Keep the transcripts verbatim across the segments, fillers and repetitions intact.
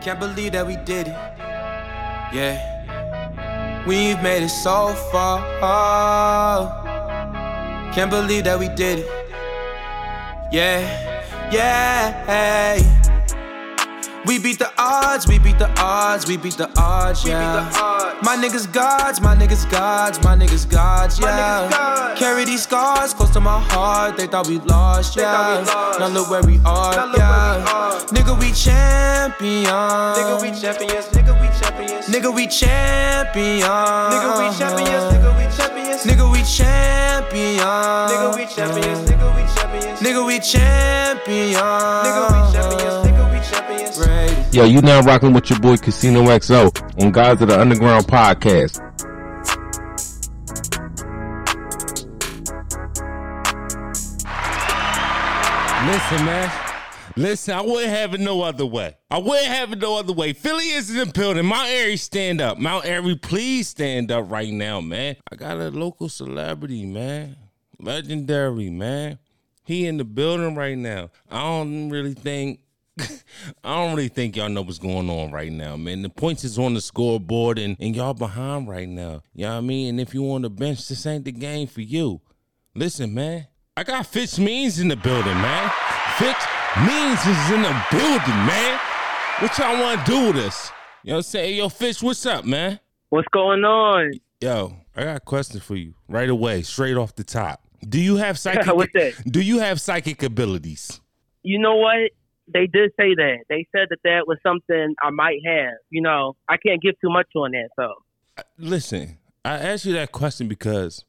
Can't believe that we did it. Yeah. We've made it so far. Can't believe that we did it. Yeah. Yeah. We beat the odds, we beat the odds, we beat the odds, yeah. My niggas gods, my niggas gods, my niggas gods, yeah. Carry these scars close to my heart. They thought we lost, yeah. Now look where we are, yeah. Nigga, we champions. Nigga, we champions. Nigga, we champions. Nigga, we champions. Nigga, we champions. Nigga, we champions. Nigga, we champions. Nigga, we champions. Nigga, we champions. Nigga, we champions. Nigga, we champions. Yo, you now rocking with your boy Casino X O on Guys of the Underground podcast. Listen, man. Listen, I wouldn't have it no other way. I wouldn't have it no other way. Philly is in the building. Mount Airy, stand up. Mount Airy, please stand up right now, man. I got a local celebrity, man. Legendary, man. He in the building right now. I don't really think... I don't really think y'all know what's going on right now, man. The points is on the scoreboard, and, and y'all behind right now. You know what I mean? And if you on the bench, this ain't the game for you. Listen, man, I got Fitch Means in the building, man. Fitch Means is in the building, man. What y'all want to do with this? You know what I'm saying? Yo, Fitch, what's up, man? What's going on? Yo, I got a question for you right away, straight off the top. Do you have psychic? What's that? Do you have psychic abilities? You know what? They did say that. They said that that was something I might have. You know, I can't give too much on that, so. Listen, I asked you that question because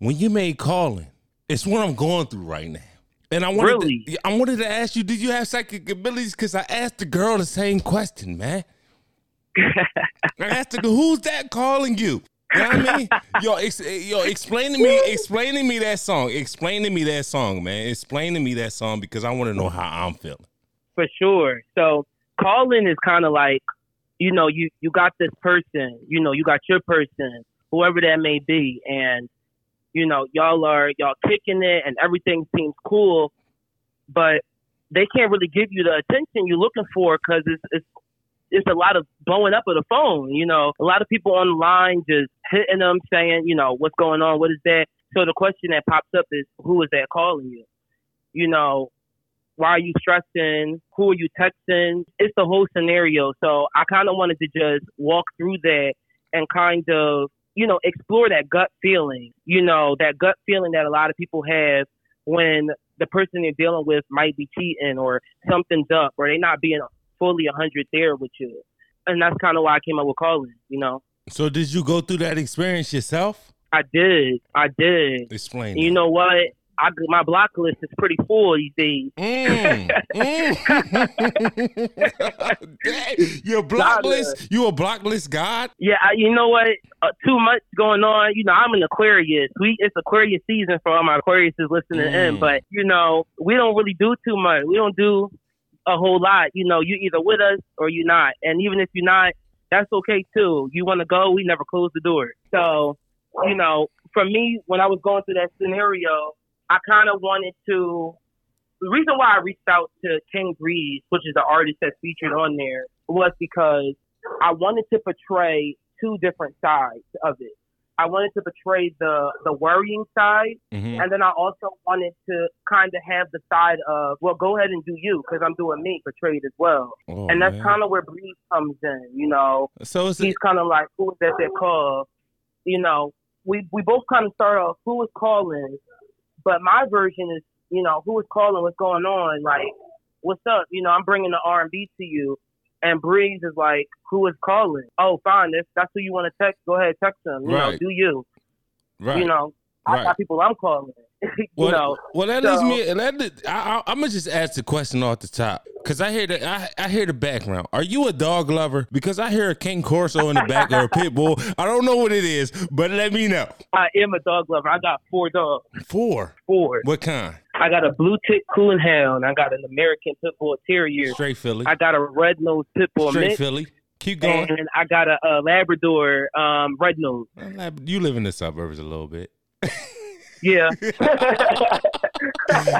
when you made Calling, it's what I'm going through right now. And I wanted, really? to, I wanted to ask you, did you have psychic abilities? Because I asked the girl the same question, man. I asked her, who's that calling you? You know what I mean? Yo, ex- yo, explain to me, explain to me that song. Explain to me that song, man. Explain to me that song because I want to know how I'm feeling. For sure. So calling is kind of like, you know, you, you got this person, you know, you got your person, whoever that may be. And, you know, y'all are, y'all kicking it and everything seems cool, but they can't really give you the attention you're looking for because it's, it's, it's a lot of blowing up of the phone. You know, a lot of people on the line just hitting them saying, you know, what's going on? What is that? So the question that pops up is, who is that calling you? You know, why are you stressing? Who are you texting? It's the whole scenario. So I kind of wanted to just walk through that and kind of, you know, explore that gut feeling, you know, that gut feeling that a lot of people have when the person they're dealing with might be cheating or something's up or they're not being fully one hundred there with you. And that's kind of why I came up with Calling, you know. So did you go through that experience yourself? I did. I did. Explain. You that. know what? I, my block list is pretty full these days. Mm, mm. Your block God, list? You a block list god? Yeah, I, you know what? Uh, too much going on. You know, I'm an Aquarius. We It's Aquarius season for all my Aquariuses listening mm. in. But, you know, we don't really do too much. We don't do a whole lot. You know, you either with us or you're not. And even if you're not, that's okay, too. You want to go, we never close the door. So, you know, for me, when I was going through that scenario, I kind of wanted to, the reason why I reached out to King Breeze, which is the artist that's featured on there, was because I wanted to portray two different sides of it. I wanted to portray the, the worrying side, mm-hmm. and then I also wanted to kind of have the side of, well, go ahead and do you, because I'm doing me portrayed as well. Oh, and that's kind of where Breeze comes in, you know. So is He's it- kind of like, who is that that call? You know, we, we both kind of start off, who is calling? But my version is, you know, who is calling? What's going on? Like, what's up? You know, I'm bringing the R and B to you. And Breeze is like, who is calling? Oh, fine. If that's who you want to text, go ahead, text them. You right. know, do you? Right. You know, I right. got people I'm calling. you well, know. Well, that so. leaves me. That, I, I, I'm gonna just ask the question off the top because I hear the I, I hear the background. Are you a dog lover? Because I hear a King Corso in the back or a pit bull. I don't know what it is, but let me know. I am a dog lover. I got four dogs. Four. Four. What kind? I got a blue tick coon hound. I got an American pit bull terrier. Straight Philly. I got a red nosed pit bull. Straight mix. Philly. Keep going. And I got a, a Labrador um, red nose. You live in the suburbs a little bit. Yeah.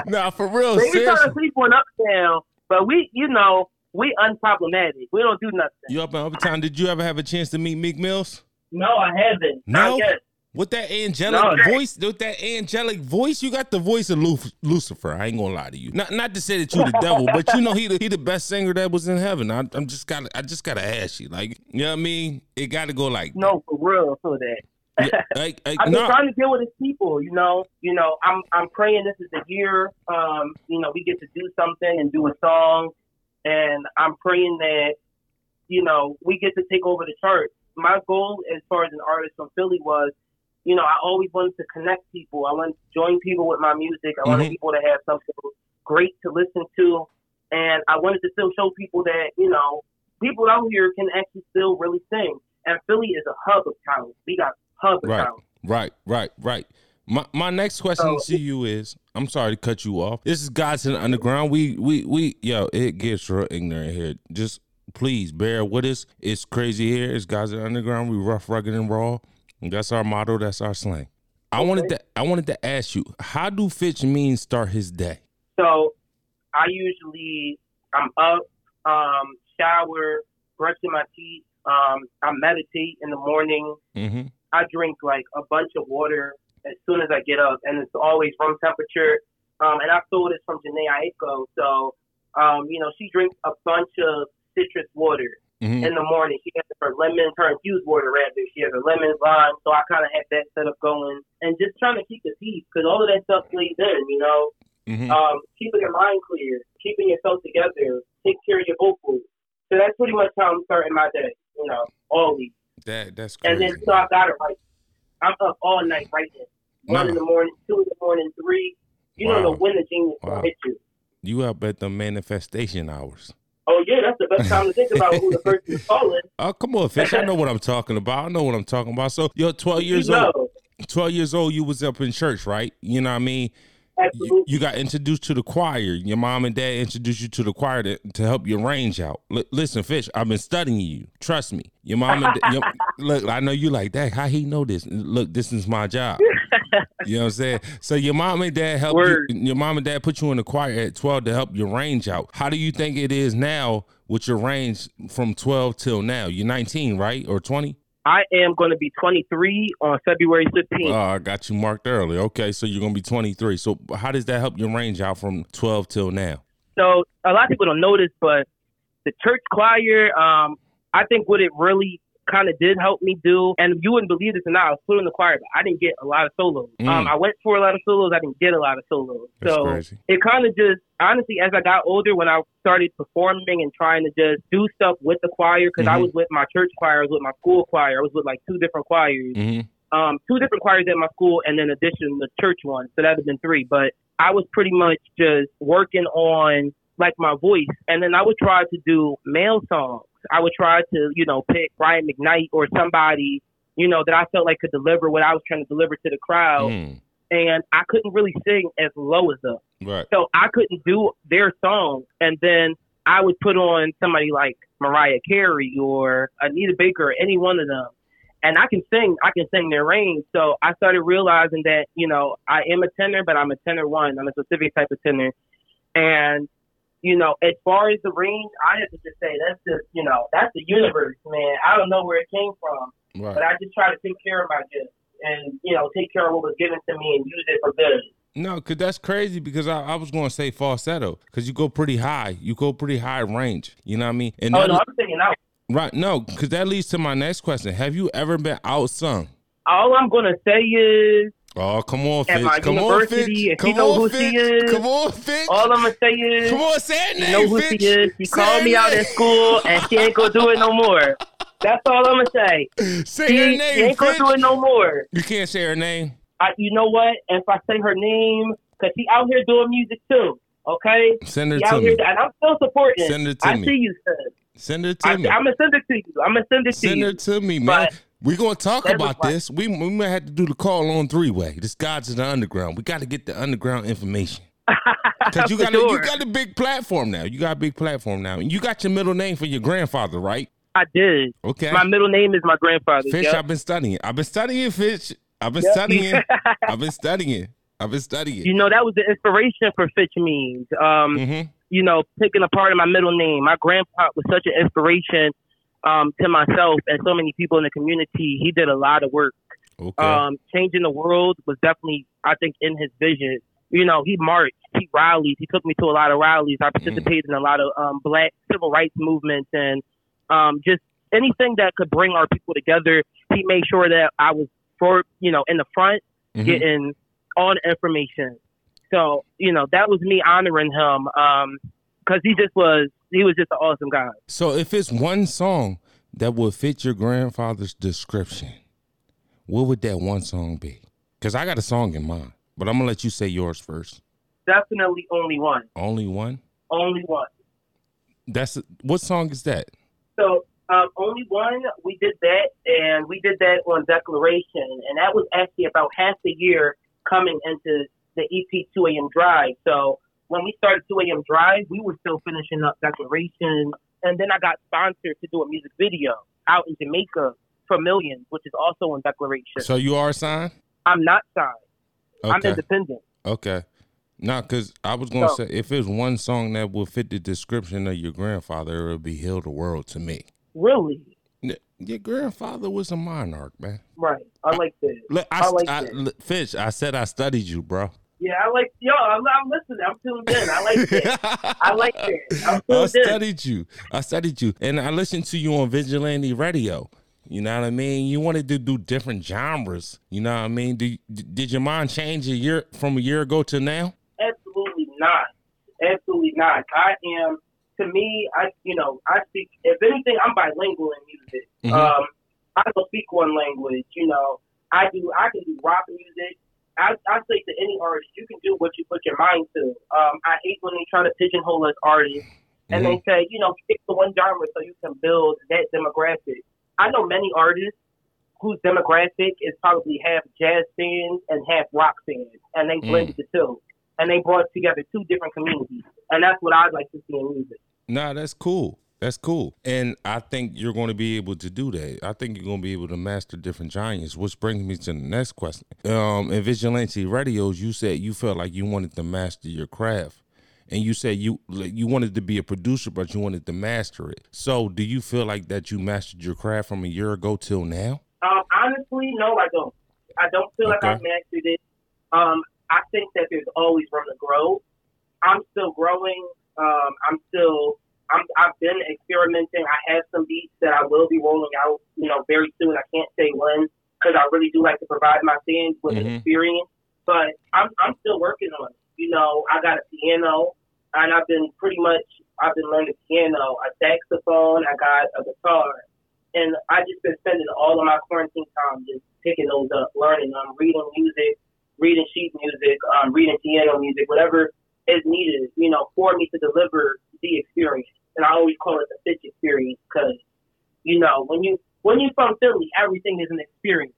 Nah, for real. We trying to sleep on Uptown, but we, you know, we unproblematic. We don't do nothing. You up in Uptown? Did you ever have a chance to meet Meek Mills? No, I haven't. No. Not yet. With that angelic no. voice, with that angelic voice, you got the voice of Lu- Lucifer. I ain't gonna lie to you. Not, not to say that you the devil, but you know he the, he the best singer that was in heaven. I, I'm just gotta, I just gotta ask you, like, you know what I mean? It gotta go like no, for real, for that. Yeah, like, like, I'm no. trying to deal with his people, you know. You know, I'm, I'm praying this is the year. Um, you know, we get to do something and do a song, and I'm praying that, you know, we get to take over the church. My goal as far as an artist from Philly was, you know, I always wanted to connect people. I wanted to join people with my music. I mm-hmm. wanted people to have something great to listen to. And I wanted to still show people that, you know, people out here can actually still really sing. And Philly is a hub of talent. We got hub of right, talent. Right, right, right. My my next question so, to you is, I'm sorry to cut you off. This is Guys in the Underground. We, we, we, yo, it gets real ignorant here. Just please bear with us. It's crazy here. It's Guys in the Underground. We rough, rugged, and raw. That's our motto. That's our slang. I okay. wanted to. I wanted to ask you, how do Fitch Means start his day? So, I usually I'm up, um, shower, brushing my teeth. Um, I meditate in the morning. Mm-hmm. I drink like a bunch of water as soon as I get up, and it's always room temperature. Um, and I stole this from Jhené Aiko. So, um, you know, she drinks a bunch of citrus water. Mm-hmm. In the morning, she has her lemons, her infused water rather. She has her lemons, lime. So I kind of had that set up going, and just trying to keep the peace because all of that stuff plays in, you know. Mm-hmm. Um, keeping your mind clear, keeping yourself together, take care of your vocals. So that's pretty much how I'm starting my day, you know, always. That that's crazy. And then so I got it right. I'm up all night writing. One wow. in the morning, two in the morning, three. You wow. don't know when the genius wow. will hit you. You up at the manifestation hours. Oh, yeah, that's the best time to think about who the person is calling. Oh, come on, Fish. I know what I'm talking about. I know what I'm talking about. So you're twelve years you know. old. twelve years old, you was up in church, right? You know what I mean? Absolutely. You, you got introduced to the choir. Your mom and dad introduced you to the choir to, to help your range out. L- listen, Fish, I've been studying you. Trust me. Your mom and dad, your, look, I know you like that. How he know this? Look, this is my job. You know what I'm saying? So your mom and dad helped Word. you. Your mom and dad put you in the choir at twelve to help your range out. How do you think it is now with your range from twelve till now? You're nineteen, right? Or twenty? I am going to be twenty-three on February fifteenth. Oh, I got you marked early. Okay, so you're going to be twenty-three. So how does that help your range out from twelve till now? So a lot of people don't notice, but the church choir, um, I think what it really kind of did help me do, and you wouldn't believe this or not, I was put in the choir, but I didn't get a lot of solos. Mm. Um, I went for a lot of solos, I didn't get a lot of solos. That's so crazy. It kind of just, honestly, as I got older, when I started performing and trying to just do stuff with the choir, because mm-hmm. I was with my church choir, I was with my school choir, I was with like two different choirs, mm-hmm. um, two different choirs at my school, and then in addition, the church one, so that would have been three, but I was pretty much just working on like my voice, and then I would try to do male songs. I would try to, you know, pick Brian McKnight or somebody, you know, that I felt like could deliver what I was trying to deliver to the crowd. Mm. And I couldn't really sing as low as them. Right. So I couldn't do their songs. And then I would put on somebody like Mariah Carey or Anita Baker or any one of them. And I can sing, I can sing their range. So I started realizing that, you know, I am a tenor, but I'm a tenor one. I'm a specific type of tenor. And you know, as far as the range, I have to just say that's just, you know, that's the universe, man. I don't know where it came from, right. but I just try to take care of my gifts and, you know, take care of what was given to me and use it for good. No, because that's crazy because I, I was going to say falsetto because you go pretty high. You go pretty high range. You know what I mean? And oh, no, I'm thinking out. Right. No, because that leads to my next question. Have you ever been outsung? All I'm going to say is, oh, come on, Fitch. Come on, Fitch. Come on, Fitch. Come on, Fitch. All I'm going to say is, come on, say it, name, Fitch. She, is. she called me name. out at school, and she ain't going to do it no more. That's all I'm going to say. Say she, her name, Fitch. She ain't going to do it no more. You can't say her name. I, you know what? If I say her name, because she out here doing music, too, okay? Send her she to me. Here, and I'm still supporting. Send her to I me. I see you, sis. Send her to I, me. I'm going to send it to you. I'm going to send it to send you. Send her to me, man. But, we're going to talk about this. We, we might have to do the call on three-way. This Guys of the Underground. We got to get the underground information. Because you, sure. you got a big platform now. You got a big platform now. And you got your middle name for your grandfather, right? I did. Okay. My middle name is my grandfather. Fish, yep. I've been studying. I've been studying, Fish. I've been yep. studying. I've been studying. I've been studying. You know, that was the inspiration for Fitch Means. Um, mm-hmm. you know, picking apart in my middle name. My grandpa was such an inspiration um, to myself and so many people in the community. He did a lot of work. Okay. Um, changing the world was definitely, I think, in his vision. You know, he marched, he rallied, he took me to a lot of rallies. I participated mm. in a lot of um, black civil rights movements and um, just anything that could bring our people together. He made sure that I was, for you know, in the front, mm-hmm. getting all the information. So, you know, that was me honoring him um, because he just was, he was just an awesome guy. So if it's one song that would fit your grandfather's description, what would that one song be? Because I got a song in mind, but I'm going to let you say yours first. Definitely Only One. Only One? Only One. That's a, what song is that? So um, Only One, we did that, and we did that on Declaration, and that was actually about half the year coming into the E P two A M Drive. So when we started two A M Drive, we were still finishing up Declaration, and then I got sponsored to do a music video out in Jamaica for Millions, which is also on Declaration. So you are signed? I'm not signed. Okay. I'm independent. Okay. Nah, because I was going to so, say, if there's one song that would fit the description of your grandfather, it would be Heal the World to me. Really? Your grandfather was a monarch, man. Right. I like that. I, I, I like I, that. Fish, I said I studied you, bro. Yeah, I like, yo, I'm, I'm listening. I'm tuned in. I like that. I like that. I'm tuned I studied in. you. I studied you. And I listened to you on Vigilante Radio. You know what I mean? You wanted to do different genres. You know what I mean? Did, did your mind change a year from a year ago to now? Absolutely not. Absolutely not. I am, to me, I you know, I speak, if anything, I'm bilingual in music. Mm-hmm. Um, I don't speak one language, you know. I do. I can do rock music. I, I say to any artist, you can do what you put your mind to. Um, I hate when they try to pigeonhole us artists. And mm-hmm. they say, you know, stick to one genre so you can build that demographic. I know many artists whose demographic is probably half jazz fans and half rock fans, and they blended mm. the two, and they brought together two different communities, and that's what I like to see in music. Nah, that's cool. That's cool, and I think you're going to be able to do that. I think you're going to be able to master different genres, which brings me to the next question. Um, in Vigilante Radios, you said you felt like you wanted to master your craft. And you said you you wanted to be a producer, but you wanted to master it. So do you feel like that you mastered your craft from a year ago till now? Um, honestly, no, I don't. I don't feel okay. like I've mastered it. Um, I think that there's always room to grow. I'm still growing. Um, I'm still, I'm, I've been experimenting. I have some beats that I will be rolling out, you know, very soon. I can't say when, because I really do like to provide my fans with mm-hmm. an experience. But I'm, I'm still working on it. You know, I got a piano, and I've been pretty much, I've been learning piano, a saxophone, I got a guitar. And I just been spending all of my quarantine time just picking those up, learning them, reading music, reading sheet music, um, reading piano music, whatever is needed, you know, for me to deliver the experience. And I always call it the Fitch experience because, you know, when, you, when you're from Philly, everything is an experience.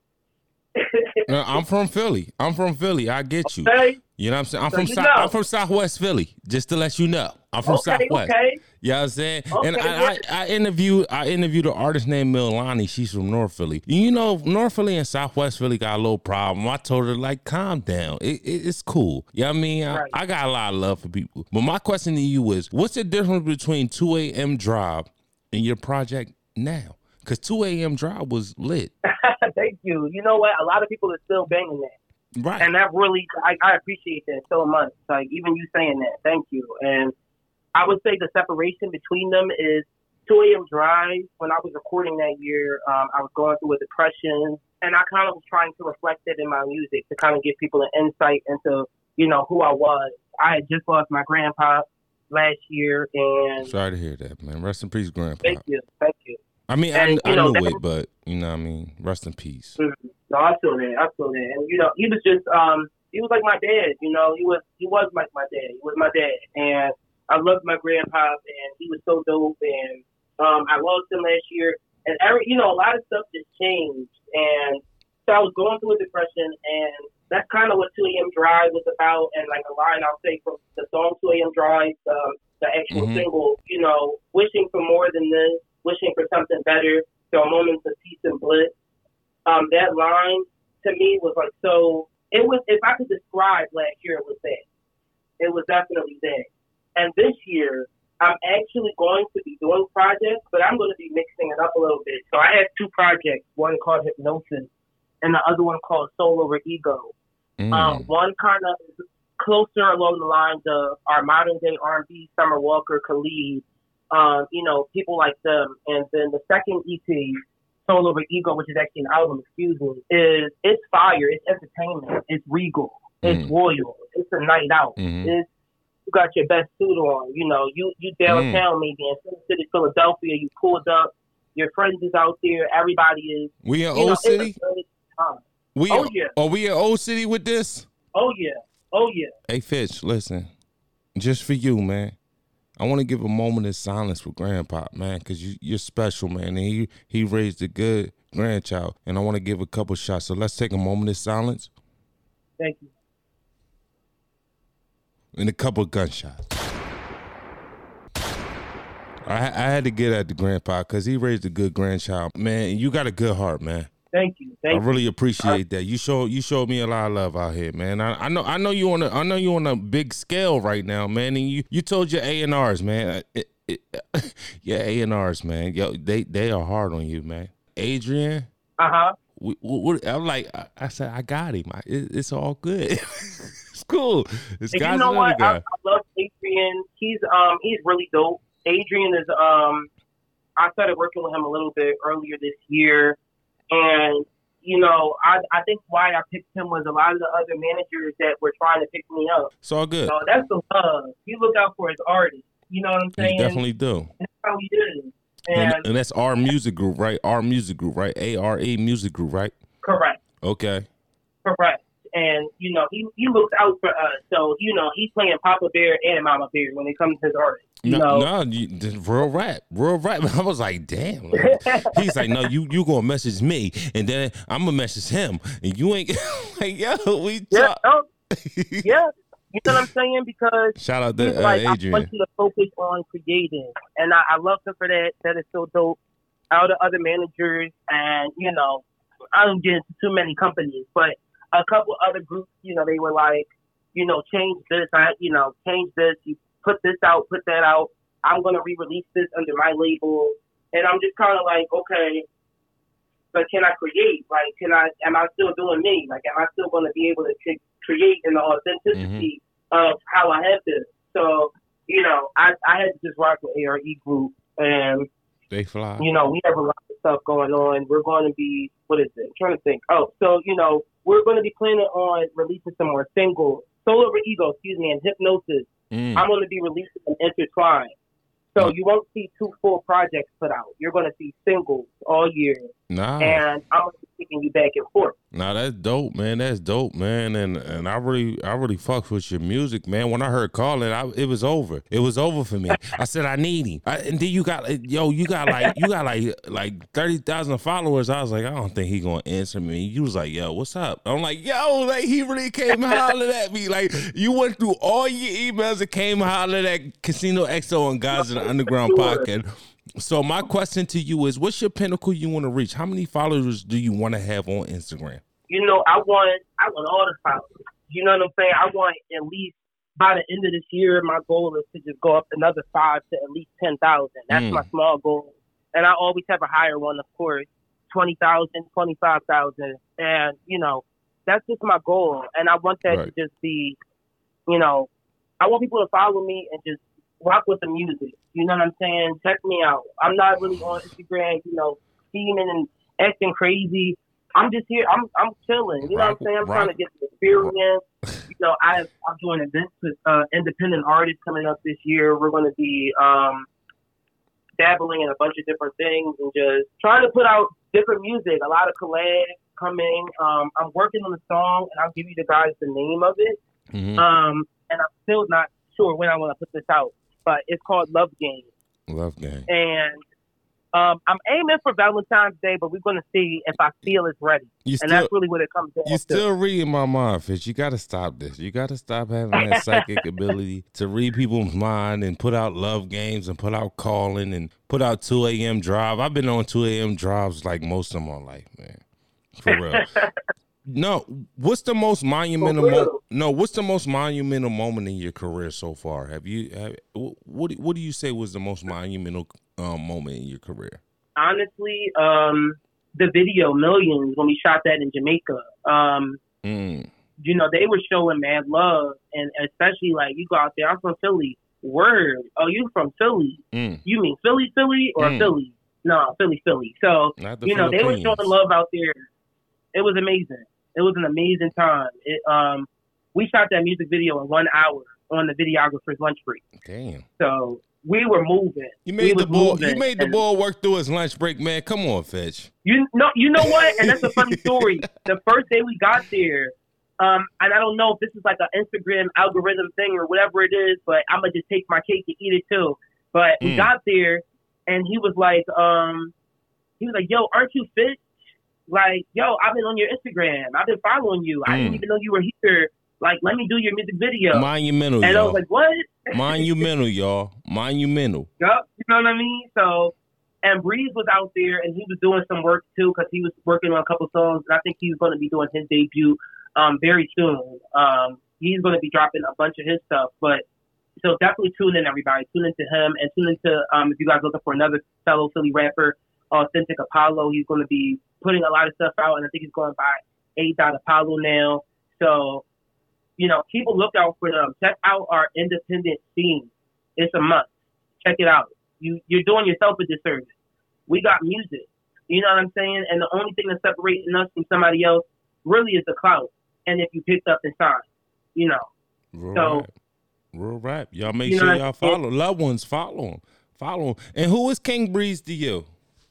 I'm from Philly. I'm from Philly. I get you. Okay. You know what I'm saying? I'm so from South, I'm from Southwest Philly, just to let you know. I'm from okay, Southwest. Okay. You know what I'm saying? Okay, and I, I, I interviewed I interviewed an artist named Milani. She's from North Philly. You know, North Philly and Southwest Philly got a little problem. I told her, like, calm down. It, it, it's cool. You know what I mean? I, right. I got a lot of love for people. But my question to you is, what's the difference between two A M Drive and your project now? Because two A M Drive was lit. Thank you. You know what? A lot of people are still banging that. Right. And that really, I, I appreciate that so much. Like, even you saying that, thank you. And I would say the separation between them is two A M Drive. When I was recording that year, um, I was going through a depression, and I kind of was trying to reflect it in my music to kind of give people an insight into, you know, who I was. I had just lost my grandpa last year, and sorry to hear that, man. Rest in peace, grandpa. Thank you. Thank you. I mean, and, I, I know, knew it, but, you know what I mean? Rest in peace. Mm-hmm. No, I feel that. I feel that. And, you know, he was just, um, he was like my dad, you know. He was he was like my dad. He was my dad. And I loved my grandpa, and he was so dope. And um, I lost him last year. And, every, you know, a lot of stuff just changed. And so I was going through a depression, and that's kind of what two A M Drive was about. And, like, a line I'll say from the song two A M Drive, um, the actual mm-hmm. single, you know, wishing for more than this. Wishing for something better, so moments of peace and bliss. Um, that line to me was like so. It was if I could describe last year, it was that. It was definitely that. And this year, I'm actually going to be doing projects, but I'm going to be mixing it up a little bit. So I have two projects, one called Hypnosis and the other one called Soul Over Ego. Mm. Um, one kind of is closer along the lines of our modern-day R and B, Summer Walker, Khalid, um, you know, people like them. And then the second E P, Soul Over Ego, which is actually an album, excuse me, is it's fire, it's entertainment, it's regal, mm. it's royal, it's a night out, mm-hmm. it's you got your best suit on, you know, you, you downtown mm. maybe in City, Philadelphia, you pulled up, your friends is out there, everybody is. We in Old know, City? We oh, are, yeah. Are we in Old City with this? Oh, yeah. Oh, yeah. Hey, Fitch, listen, just for you, man, I want to give a moment of silence for Grandpa, man, because you, you're special, man, and he, he raised a good grandchild, and I want to give a couple shots, so let's take a moment of silence. Thank you. And a couple of gunshots. I, I had to get at the grandpa because he raised a good grandchild. Man, you got a good heart, man. Thank you. Thank I really you. appreciate uh, that. You showed you showed me a lot of love out here, man. I, I know I know you on a I know you on a big scale right now, man. And you, you told your A and R's, man. It, it, your A and R's, man. Yo, they they are hard on you, man. Adrian. Uh huh. We, we, I'm like I, I said I got him. I, it, it's all good. It's cool. It's guys you know what? Guy. I, I love Adrian. He's um he's really dope. Adrian is um I started working with him a little bit earlier this year, and you know I I think why I picked him was a lot of the other managers that were trying to pick me up. It's all good. So that's the love. He look out for his artists. You know what I'm saying? You definitely do. That's how we do. And, and, and that's our music group, right? Our music group, right? A R E Music Group, right? Correct. Okay. Correct. And, you know, he, he looks out for us. So, you know, he's playing Papa Bear and Mama Bear when it comes to his artists. You no, know? no, you, real rap, real rap. I was like, damn. Like, he's like, no, you you going to message me, and then I'm going to message him. And you ain't, like, yo, we talk. Yeah, no. yeah. You know what I'm saying? Because shout out to uh, like, Adrian. I want you to focus on creating. And I, I love him for that. That is so dope. All the other managers and, you know, I don't get into too many companies, but a couple other groups, you know, they were like, you know, change this. I, you know, change this. You put this out, put that out. I'm going to re-release this under my label. And I'm just kind of like, okay, but can I create? Like, can I, am I still doing me? Like, am I still going to be able to kick, create in the authenticity mm-hmm. of how I have this? So, you know, I, I had to just rock with A R E Group. And, they fly. You know, we have a lot of stuff going on. We're going to be, what is it? I'm trying to think. Oh, so, you know, we're going to be planning on releasing some more singles. Soul Over Ego, excuse me, and Hypnosis. Mm. I'm going to be releasing them intertwined. So you won't see two full projects put out. You're going to see singles all year. Nah. And I'm going to be taking you back and forth. Nah, that's dope, man. That's dope, man. And and I really I really fucks with your music, man. When I heard Calling, I, it was over. It was over for me. I said, I need him. I, and then you got, yo, you got like, you got like, like thirty thousand followers. I was like, I don't think he going to answer me. You was like, yo, what's up? I'm like, yo, like he really came hollering at me. Like you went through all your emails and came hollering at Casino X O and Guys of the Underground sure. Podcast. So my question to you is, what's your pinnacle you want to reach? How many followers do you want to have on Instagram? You know, I want I want all the followers. You know what I'm saying? I want at least by the end of this year, my goal is to just go up another five to at least ten thousand. That's mm. my small goal. And I always have a higher one, of course, twenty thousand, twenty-five thousand. And, you know, that's just my goal. And I want that right. to just be, you know, I want people to follow me and just rock with the music. You know what I'm saying? Check me out. I'm not really on Instagram, you know, steaming and acting crazy. I'm just here. I'm I'm chilling. You know rock, what I'm saying? I'm rock. trying to get the experience. You know, I have, I'm doing events with uh, independent artists coming up this year. We're going to be um, dabbling in a bunch of different things and just trying to put out different music. A lot of collabs coming. Um, I'm working on a song, and I'll give you the guys the name of it. Mm-hmm. Um, and I'm still not sure when I want to put this out. But it's called Love Game. Love Game. And um, I'm aiming for Valentine's Day, but we're going to see if I feel it's ready. You and still, that's really what it comes down to. You're still reading my mind, Fitch. You got to stop this. You got to stop having that psychic ability to read people's mind and put out love games and put out calling and put out two a.m. drive. I've been on two a.m. drives like most of my life, man. For real. No, what's the most monumental? Mo- no, what's the most monumental moment in your career so far? Have you? Have, what What do you say was the most monumental um, moment in your career? Honestly, um, the video Millions, when we shot that in Jamaica. Um, mm. You know, they were showing mad love, and especially like you go out there. I'm from Philly. Word, oh, you from Philly? Mm. You mean Philly, Philly, or mm. Philly? No, Philly, Philly. So you know, they were showing love out there. It was amazing. It was an amazing time. It, um, we shot that music video in one hour on the videographer's lunch break. Damn. So we were moving. You made we the boy. You made the boy work through his lunch break, man. Come on, Fitch. You know. You know what? And that's a funny story. The first day we got there, um, and I don't know if this is like an Instagram algorithm thing or whatever it is, but I'm gonna just take my cake and eat it too. But mm. we got there, and he was like, um, he was like, "Yo, aren't you Fitch? Like, yo, I've been on your Instagram. I've been following you. I mm. didn't even know you were here. Like, let me do your music video." Monumental, and y'all. I was like, what? Monumental, y'all. Monumental. Yep, you know what I mean? So, and Breeze was out there, and he was doing some work, too, because he was working on a couple songs. And I think he's going to be doing his debut um, very soon. Um, he's going to be dropping a bunch of his stuff. But so definitely tune in, everybody. Tune into him, and tune into, um, if you guys are looking for another fellow Philly rapper, Authentic Apollo. He's going to be putting a lot of stuff out, and I think he's going by A R E Apollo now. So, you know, keep a lookout for them. Check out our independent scene. It's a must. Check it out. You, you're doing yourself a disservice. We got music. You know what I'm saying? And the only thing that's separating us from somebody else really is the clout. And if you picked up and signed, you know. Real so, rap. Real rap. Y'all make sure y'all follow. Loved ones, follow him. Follow him. And who is King Breeze to you?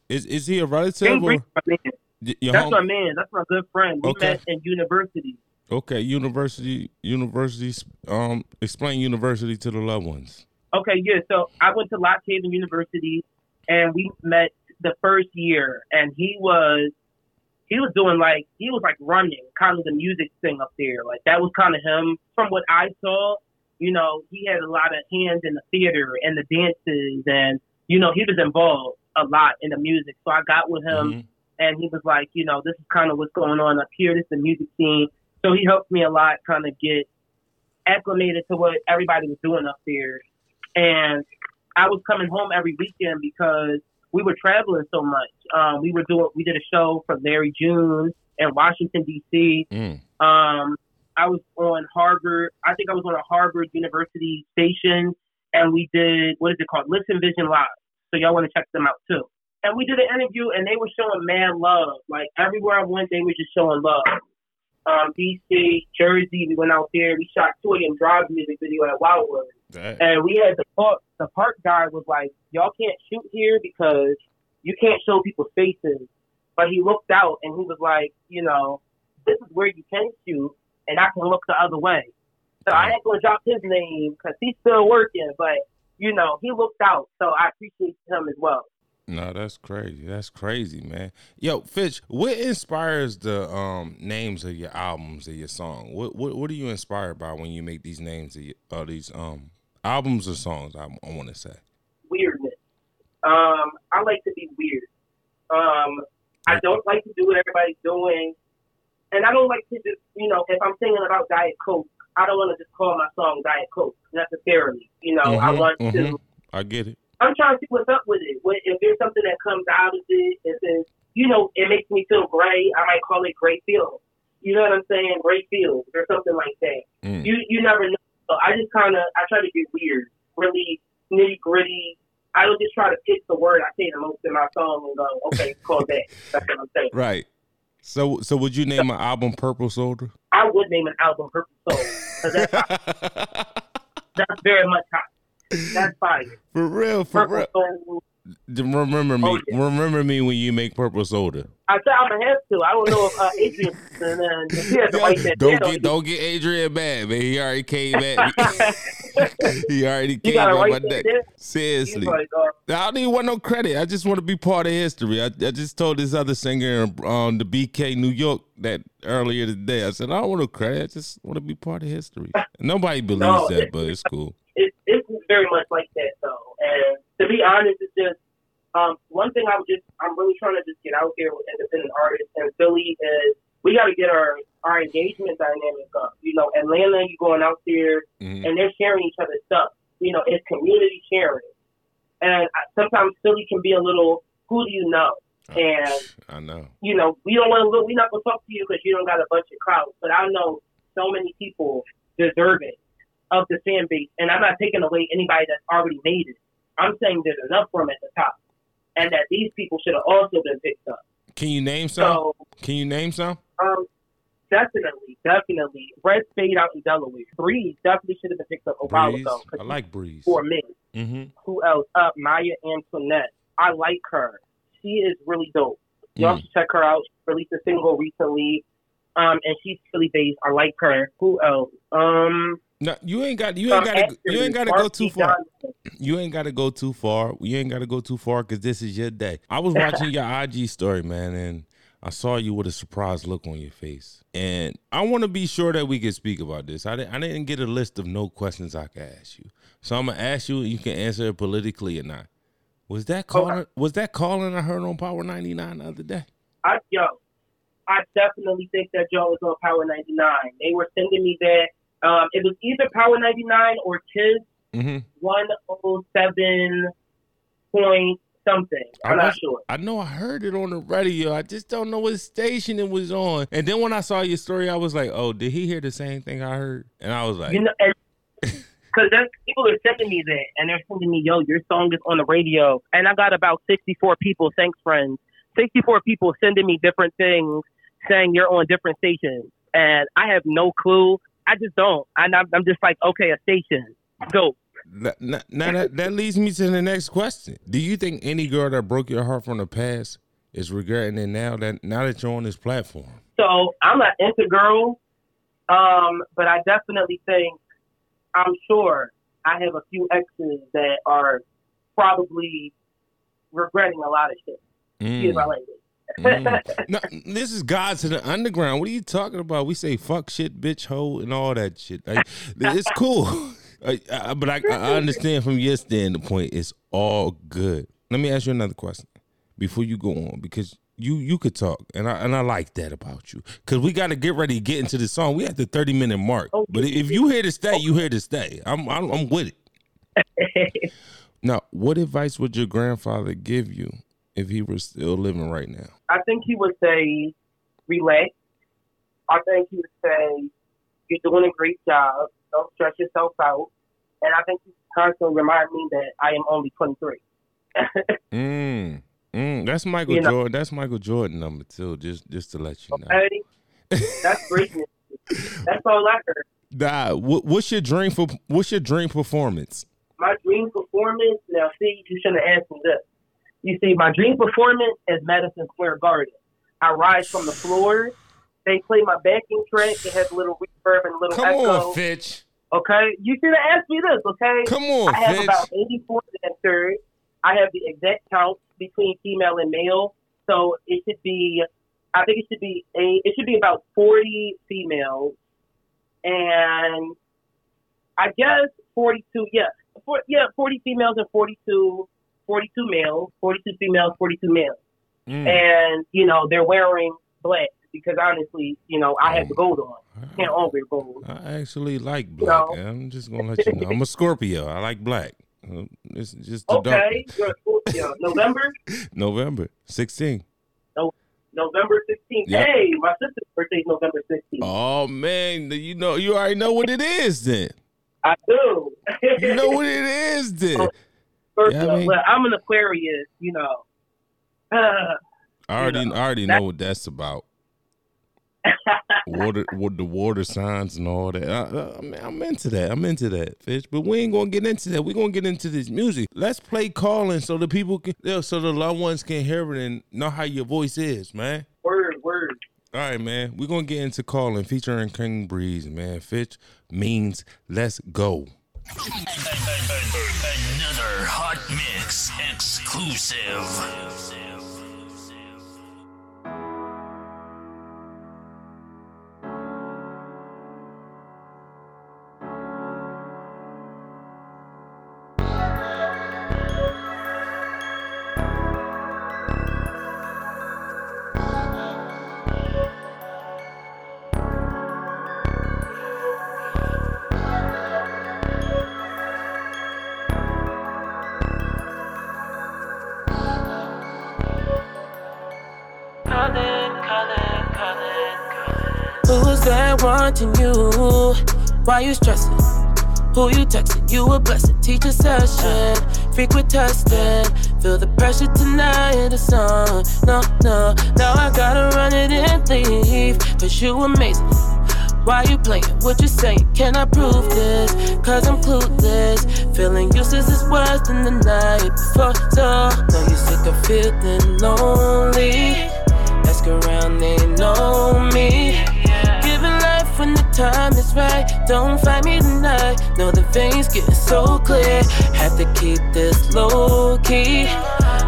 Is is he a relative? King Breeze, my man. Your That's home? my man. That's my good friend. We okay. met in university. Okay, university, university. Um, explain university to the loved ones. Okay, yeah. So I went to Lock Haven University, and we met the first year. And he was, he was doing like he was like running kind of the music thing up there. Like that was kind of him. From what I saw, you know, he had a lot of hands in the theater and the dances, and you know, he was involved a lot in the music. So I got with him mm-hmm. and he was like, you know, this is kind of what's going on up here. This is the music scene. So he helped me a lot kind of get acclimated to what everybody was doing up there. And I was coming home every weekend because we were traveling so much. Um, we were doing, we did a show for Larry June in Washington, D C. Mm. Um, I was on Harvard. I think I was on a Harvard University station, and we did, what is it called? Listen Vision Live. So y'all want to check them out too. And we did an interview, and they were showing mad love. Like everywhere I went, they were just showing love. Um, D C, Jersey, we went out there. We shot two A M Drive music video at Wildwood. Dang. And we had the park. The park guy was like, "Y'all can't shoot here because you can't show people's faces." But he looked out and he was like, "You know, this is where you can shoot, and I can look the other way." So Dang. I ain't gonna drop his name because he's still working, but. You know, he looked out, so I appreciate him as well. No, that's crazy. That's crazy, man. Yo, Fitch, what inspires the um, names of your albums, of your song? What what what are you inspired by when you make these names of your, uh, these um albums or songs? I, I want to say weirdness. Um, I like to be weird. Um, I don't like to do what everybody's doing, and I don't like to just you know if I'm singing about Diet Coke. I don't want to just call my song Diet Coke necessarily. You know, mm-hmm, I want mm-hmm. to. I get it. I'm trying to see what's up with it. What, if there's something that comes out of it, it says, you know, it makes me feel gray. I might call it gray feels. You know what I'm saying? Gray feels or something like that. Mm. You you never know. So I just kind of, I try to get weird, really nitty gritty. I don't just try to pick the word I say the most in my song and go, okay, call that. That's what I'm saying. Right. So, so would you name an album Purple Soldier? I would name an album Purple Soldier. Cause that's hot. That's very much hot. That's fire. For real, for Purple real. Soldier. Remember me. Oh, yeah. Remember me when you make Purple Soldier. I said I'm gonna have to. I don't know if uh, Adrian. Uh, he has to like that. Don't get, don't get Adrian mad, man. He already came at me. He already came at my neck. Seriously. Like, uh, I don't even want no credit. I just want to be part of history. I, I just told this other singer on um, the B K New York that earlier today. I said I don't want no credit. I just want to be part of history. Nobody believes no, that, it's, but it's cool. It, it's very much like that, though. And to be honest, it's just. Um, one thing I would just, I'm really trying to just get out there with independent artists, and Philly is we got to get our, our engagement dynamic up. You know, Atlanta, you going out there, mm-hmm. and they're sharing each other's stuff. You know, it's community sharing. And sometimes Philly can be a little, who do you know? Oh, and, I know. You know, we don't want to, we're not going to talk to you because you don't got a bunch of crowds. But I know so many people deserve it of the fan base. And I'm not taking away anybody that's already made it. I'm saying there's enough room at the top. And that these people should have also been picked up. Can you name some? So, Can you name some? Um, definitely, definitely. Red Spade out in Delaware. Breeze definitely should have been picked up a Breeze. while ago. I like Breeze. For me. Mm-hmm. Who else? Up uh, Maya Antoinette. I like her. She is really dope. Y'all mm. should check her out. She released a single recently, um, and she's Philly based. I like her. Who else? Um. No, you ain't got you ain't got to you ain't got to go too far. You ain't got to go too far. You ain't got to go too far because this is your day. I was watching your I G story, man, and I saw you with a surprised look on your face. And I want to be sure that we can speak about this. I didn't I didn't get a list of no questions I could ask you, so I'm gonna ask you. You can answer it politically or not. Was that calling? Okay. Was that calling I heard on Power ninety-nine the other day? I yo, I definitely think that y'all was on Power ninety-nine. They were sending me that. Um, it was either Power ninety-nine or Kids mm-hmm. one oh seven point something. I'm not sure. I know I heard it on the radio. I just don't know what station it was on. And then when I saw your story, I was like, oh, did he hear the same thing I heard? And I was like... You know, because people are sending me that. And they're sending me, yo, your song is on the radio. And I got about sixty-four people. Thanks, friends. sixty-four people sending me different things, saying you're on different stations. And I have no clue. I just don't. I, I'm just like, okay, a station. Dope. Now, now that, that leads me to the next question. Do you think any girl that broke your heart from the past is regretting it now that now that you're on this platform? So I'm not into girls, um, but I definitely think, I'm sure I have a few exes that are probably regretting a lot of shit. Mm. Excuse my language. mm. No, this is Guys of the Underground. What are you talking about? We say fuck, shit, bitch, hoe, and all that shit. Like, it's cool, I, I, but I, I understand from your standpoint, it's all good. Let me ask you another question before you go on, because you you could talk, and I and I like that about you. Because we got to get ready to get into the song. We at the thirty minute mark, okay. But if you here to stay, you here to stay. I'm I'm, I'm with it. Now, what advice would your grandfather give you if he were still living right now? I think he would say, relax. I think he would say, you're doing a great job. Don't stress yourself out. And I think he constantly remind me that I am only twenty-three. mm, mm, that's Michael you know? Jordan. That's Michael Jordan number two, just, just to let you know. Okay. That's greatness. That's all I heard. Nah, what, what's your dream for? What's your dream performance? My dream performance? Now, see, you shouldn't have asked me this. You see, my dream performance is Madison Square Garden. I rise from the floor. They play my backing track. It has a little reverb and a little Come echo. Come on, Fitch. Okay? You should have asked me this, okay? Come on, I have Fitch. About eighty-four dancers. I have the exact count between female and male. So it should be, I think it should be, a, it should be about forty females. And I guess forty-two, yeah. For, yeah, forty females and forty-two forty-two males, forty-two females, forty-two males. Mm. And, you know, they're wearing black because, honestly, you know, I oh, have the gold on. I can't all wear gold. I actually like black. You know? I'm just going to let you know. I'm a Scorpio. I like black. It's just the okay. Dark. You're November? November sixteenth. No, November sixteenth. Yep. Hey, my sister's birthday is November sixteenth. Oh, man. You know, you already know what it is then. I do. You know what it is then. Oh. First yeah, I mean, I'm an Aquarius, you know. Uh, I already, you know, I already know what that's about. Water, with the water signs and all that. I, I mean, I'm into that. I'm into that, Fish. But we ain't gonna get into that. We are gonna get into this music. Let's play Calling so the people can, so the loved ones can hear it and know how your voice is, man. Word, word. All right, man. We are gonna get into Calling featuring King Breeze, man. Fitch Means. Let's go. Another hot mix exclusive. calling, calling, calling, calling. Who's that wanting you? Why you stressing? Who you texting? You a blessing. Teach a session, frequent testing. Feel the pressure tonight in the song. No, no, now I gotta run it and leave. Cause you amazing. Why you playing? What you saying? Can I prove this? Cause I'm clueless. Feeling useless is worse than the night before. So now you're sick of feeling lonely. Ask around, they know me. Giving life when the time is right. Don't fight me tonight. Know the veins getting so clear. Have to keep this low key.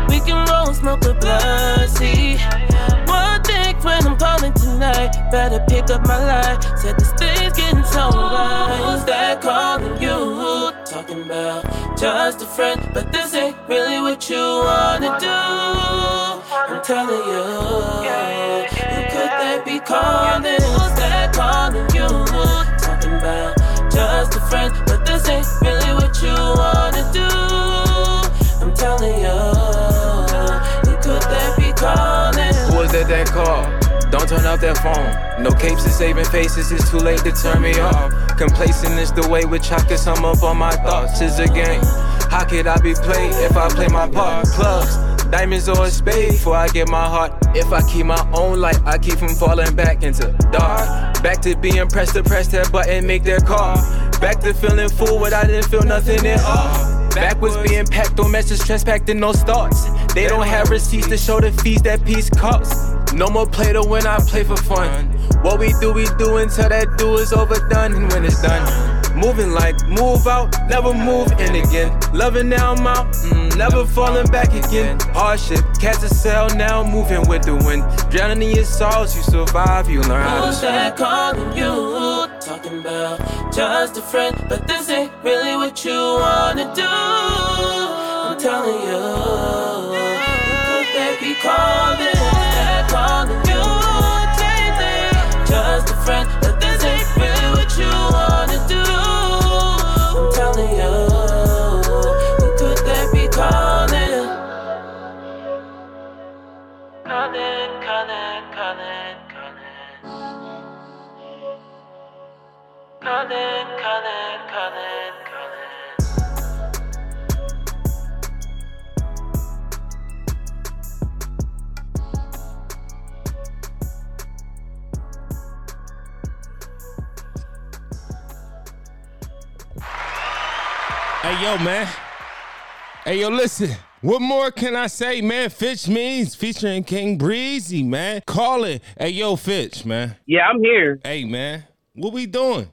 We can roll, smoke a blunt, see. When I'm calling tonight, better pick up my line. Said this thing's getting so right. Who's that calling you? Talking about just a friend, but this ain't really what you wanna do. I'm telling you, who could they be calling? Who's that calling you? Talking about just a friend, but this ain't really what you wanna do. I'm telling you, who could they be calling? Who was that that call? Don't turn off that phone. No capes and saving faces, it's too late to turn me off. Complacent is the way with chocolates, I'm up on my thoughts. It's a game. How could I be played if I play my part? Clubs, diamonds or a spade before I get my heart. If I keep my own light, I keep from falling back into dark. Back to being pressed to press that button, make that call. Back to feeling full when I didn't feel nothing at all. Backwards being packed on messages, transpacked in no starts. They don't have receipts to show the fees that peace costs. No more play to win, I play for fun. What we do, we do until that do is overdone. And when it's done, moving like move out, never move in again. Loving now I'm out, mm, never falling back again. Hardship, catch a sail now, moving with the wind. Drowning in your sorrows, you survive, you learn how to swim. Who's that calling you? Talking about just a friend, but this ain't really what you wanna do. I'm telling you, who could they be calling? Who's that calling you? Just a friend, but this ain't really what you wanna do. I'm telling you, who could they be calling? Calling, calling, calling, calling. Calling, calling, calling, calling. Hey, yo, man. Hey, yo, listen. What more can I say, man? Fitch Means featuring King Breezy, man. Calling. Hey, yo, Fitch, man. Yeah, I'm here. Hey, man. What we doing?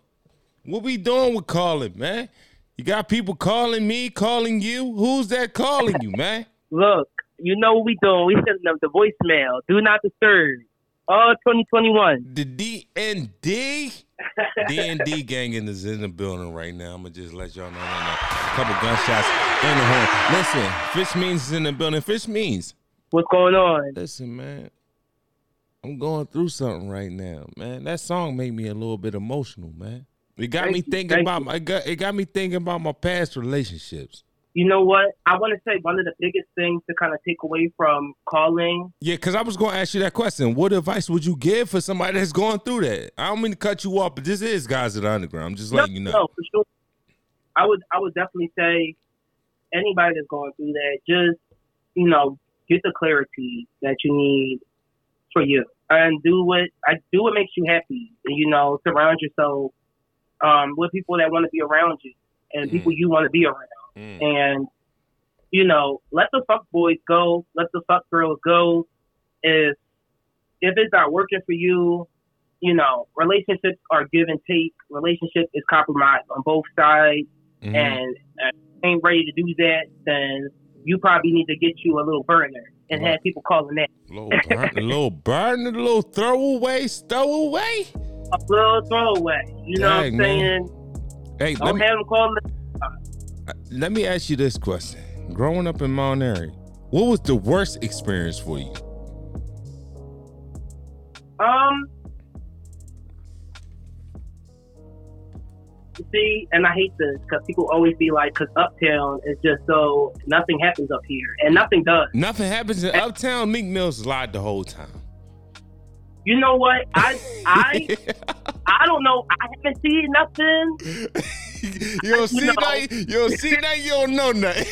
What we doing with calling, man? You got people calling me, calling you. Who's that calling you, man? Look, you know what we doing. We sending them the voicemail. Do not disturb. All twenty twenty-one. The D and D? D and D gang is in the building right now. I'm going to just let y'all know. A couple gunshots in the horn. Listen, Fitch Means is in the building. Fitch Means. What's going on? Listen, man. I'm going through something right now, man. That song made me a little bit emotional, man. It got thank me thinking you, about my, it, got, it got me thinking about my past relationships. You know what? I want to say one of the biggest things to kind of take away from calling. Yeah, because I was going to ask you that question. What advice would you give for somebody that's going through that? I don't mean to cut you off, but this is Guys of the Underground. I'm just no, letting you know. No, for sure. I would, I would definitely say anybody that's going through that, just, you know, get the clarity that you need for you, and do what I do. What makes you happy, and you know, surround yourself. Um, with people that want to be around you and mm. people you want to be around. Mm. And, you know, let the fuck boys go. Let the fuck girls go. If, if it's not working for you, you know, relationships are give and take. Relationship is compromise on both sides. Mm. And if you ain't ready to do that, then you probably need to get you a little burner and what? Have people calling that. Little burner, little burner, little throwaway, stowaway? A little throwaway. You know Dang, what I'm saying? Man. Hey, don't let have me, them call me. Let me ask you this question. Growing up in Mount Airy, what was the worst experience for you? Um, you see, and I hate this because people always be like, because Uptown is just so, nothing happens up here. And nothing does. Nothing happens in Uptown. Meek Mill's lied the whole time. you know what? I I I don't know. I haven't seen nothing. You don't see nothing. You don't see nothing. You don't know nothing.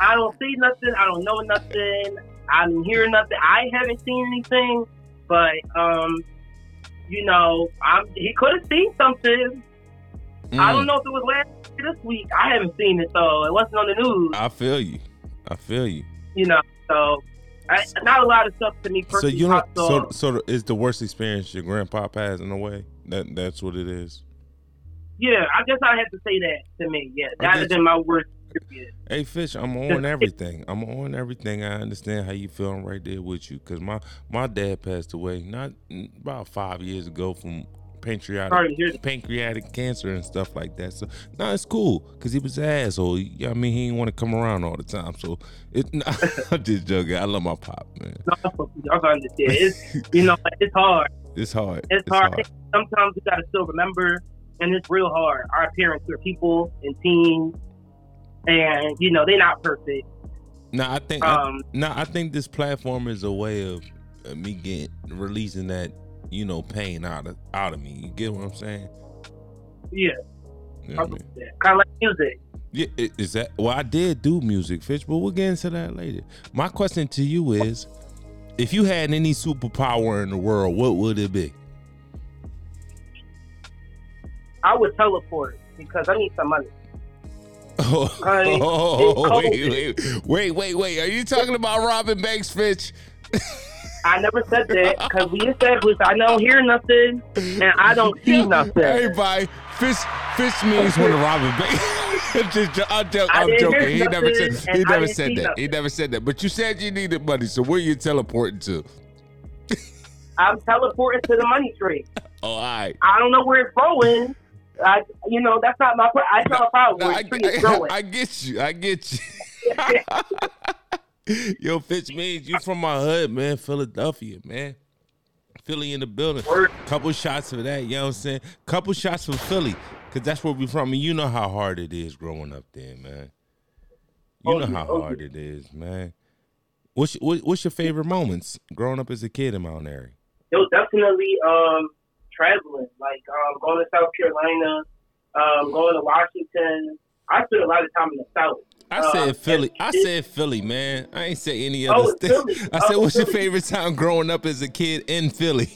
I don't see nothing. I don't know nothing. I didn't hear nothing. I haven't seen anything. But um, you know, I'm, he could have seen something. Mm. I don't know if it was last week or this week. I haven't seen it, so it wasn't on the news. I feel you. I feel you. You know, so. I, not a lot of stuff to me personally. So you know, so so it's the worst experience your grandpa has in a way. That that's what it is. Yeah, I guess I have to say that to me. Yeah, that has been my worst experience. Hey Fish, I'm on everything. I'm on everything. I understand how you feeling right there with you, because my my dad passed away not about five years ago from pancreatic pancreatic cancer and stuff like that. So no, nah, it's cool because he was an asshole. You know what I mean, he didn't want to come around all the time. So it, nah, I'm just joking. I love my pop, man. No, I understand. It's you know, it's hard. It's hard. It's, it's hard. hard. Sometimes you gotta still remember, and it's real hard. Our parents are people and teens, and you know they're not perfect. No, nah, I think. Um, no, nah, I think this platform is a way of uh, me getting releasing that. You know, pain out of out of me. You get what I'm saying? Yeah. You know I, I mean? Kind of like music. Yeah, is that? Well, I did do music, Fitch, but we'll get into that later. My question to you is, if you had any superpower in the world, what would it be? I would teleport because I need some money. Oh, I mean, oh wait, wait, wait, wait, wait! Are you talking about Robin Banks, Fitch? I never said that because we established I don't hear nothing and I don't see nothing. Everybody, Fish, Fish Means one of Robin Banks. Just, I'm, joking. I'm joking. He never said, he never said that. Nothing. He never said that. But you said you needed money, so where are you teleporting to? I'm teleporting to the money tree. Oh, all right. I don't know where it's going. I, you know, that's not my problem. I saw a problem where the tree is growing. I get you. I get you. Yo, Fitch Means, you from my hood, man. Philadelphia, man. Philly in the building. Couple shots for that, you know what I'm saying? Couple shots for Philly, because that's where we from. And you know how hard it is growing up there, man. You know how hard it is, man. What's your, what's your favorite moments growing up as a kid in Mount Airy? It was definitely um, traveling, like um, going to South Carolina, um, going to Washington. I spent a lot of time in the South. I said uh, Philly. I said Philly, man. I ain't say any other oh, thing. I said, oh, what's Philly. Your favorite time growing up as a kid in Philly?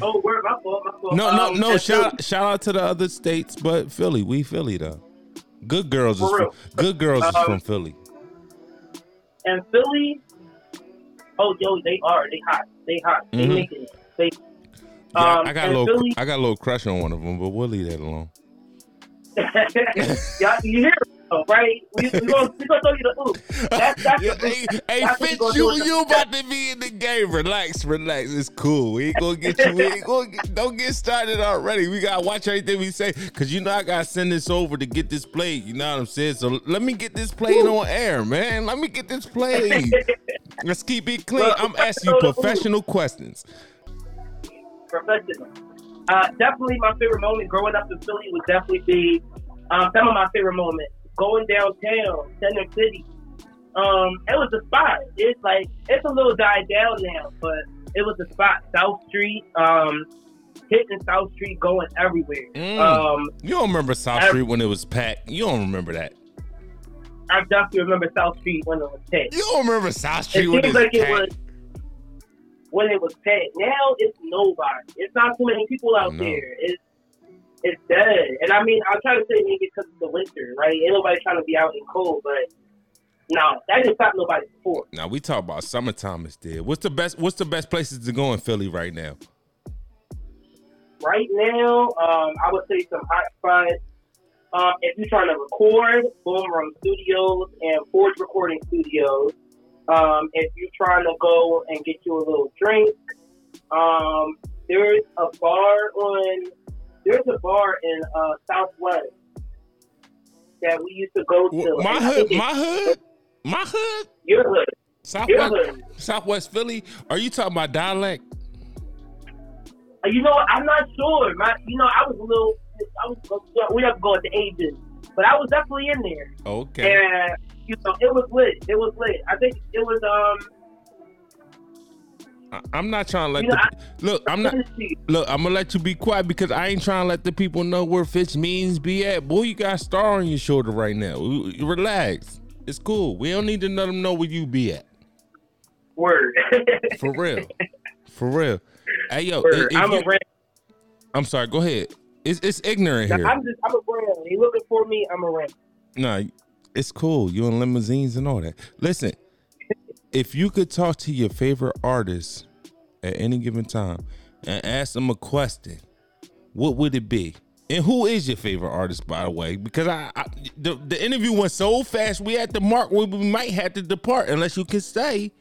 Oh, word, my fault, my fault. No, no, no. Um, shout, shout out to the other states, but Philly, we Philly though. Good girls is from, good girls um, is from Philly. And Philly, oh yo, they are. They hot. They hot. Mm-hmm. They make it. They. Yeah, um, I got a little. Philly, I got a little crush on one of them, but we'll leave that alone. Y'all, you hear? Oh, right, we, we gonna, we gonna throw you the oop. That's, that's yeah, the, hey, that's hey Fitch, you you about to be in the game. Relax, relax. It's cool. We ain't gonna get you. We ain't gonna get, don't get started already. We gotta watch everything we say because you know I gotta send this over to get this played. You know what I'm saying? So let me get this played Ooh. on air, man. Let me get this played. Let's keep it clean. Well, I'm asking you professional questions. Professional. Uh, definitely, my favorite moment growing up in Philly would definitely be um, some of my favorite moments. Going downtown, Center City, um, it was a spot. It's like it's a little died down now, but it was a spot. South Street, um, hitting South Street, going everywhere. Mm. Um, you don't remember South every- Street when it was packed. You don't remember that. I definitely remember South Street when it was packed. You don't remember South Street it when it was like packed. It was, when it was packed. Now it's nobody. It's not too many people out no. there. It's It's dead. And I mean, I'm trying to say maybe because it's the winter, right? Ain't nobody trying to be out in cold, but no, nah, that didn't stop nobody before. Now, we talk about summertime is dead. What's the best What's the best places to go in Philly right now? Right now, um, I would say some hot spots. Um, if you're trying to record, Boom Room Studios and Forge Recording Studios. Um, if you're trying to go and get you a little drink, um, there's a bar on... There's a bar in uh, Southwest that we used to go to. My hood, my hood, my hood. Your hood. Southwest, Your hood. Southwest Philly. Are you talking about dialect? You know what? I'm not sure. My, you know, I was a little. I was. We have to go at the ages, but I was definitely in there. Okay. And you know, it was lit. It was lit. I think it was um. I'm not trying to let you know, the, I, look. I'm not look. I'm gonna let you be quiet because I ain't trying to let the people know where Fitch Means be at. Boy, you got a star on your shoulder right now. Relax. It's cool. We don't need to let them know where you be at. Word. For real. For real. Hey yo, if, if I'm you, a ram. I'm sorry. Go ahead. It's it's ignorant now, here. I'm just I'm a ram. You looking for me? I'm a ram. Nah, it's cool. You in limousines and all that. Listen. If you could talk to your favorite artist at any given time and ask them a question, what would it be? And who is your favorite artist, by the way? Because I, I the, the interview went so fast, we at the mark where we might have to depart unless you can say.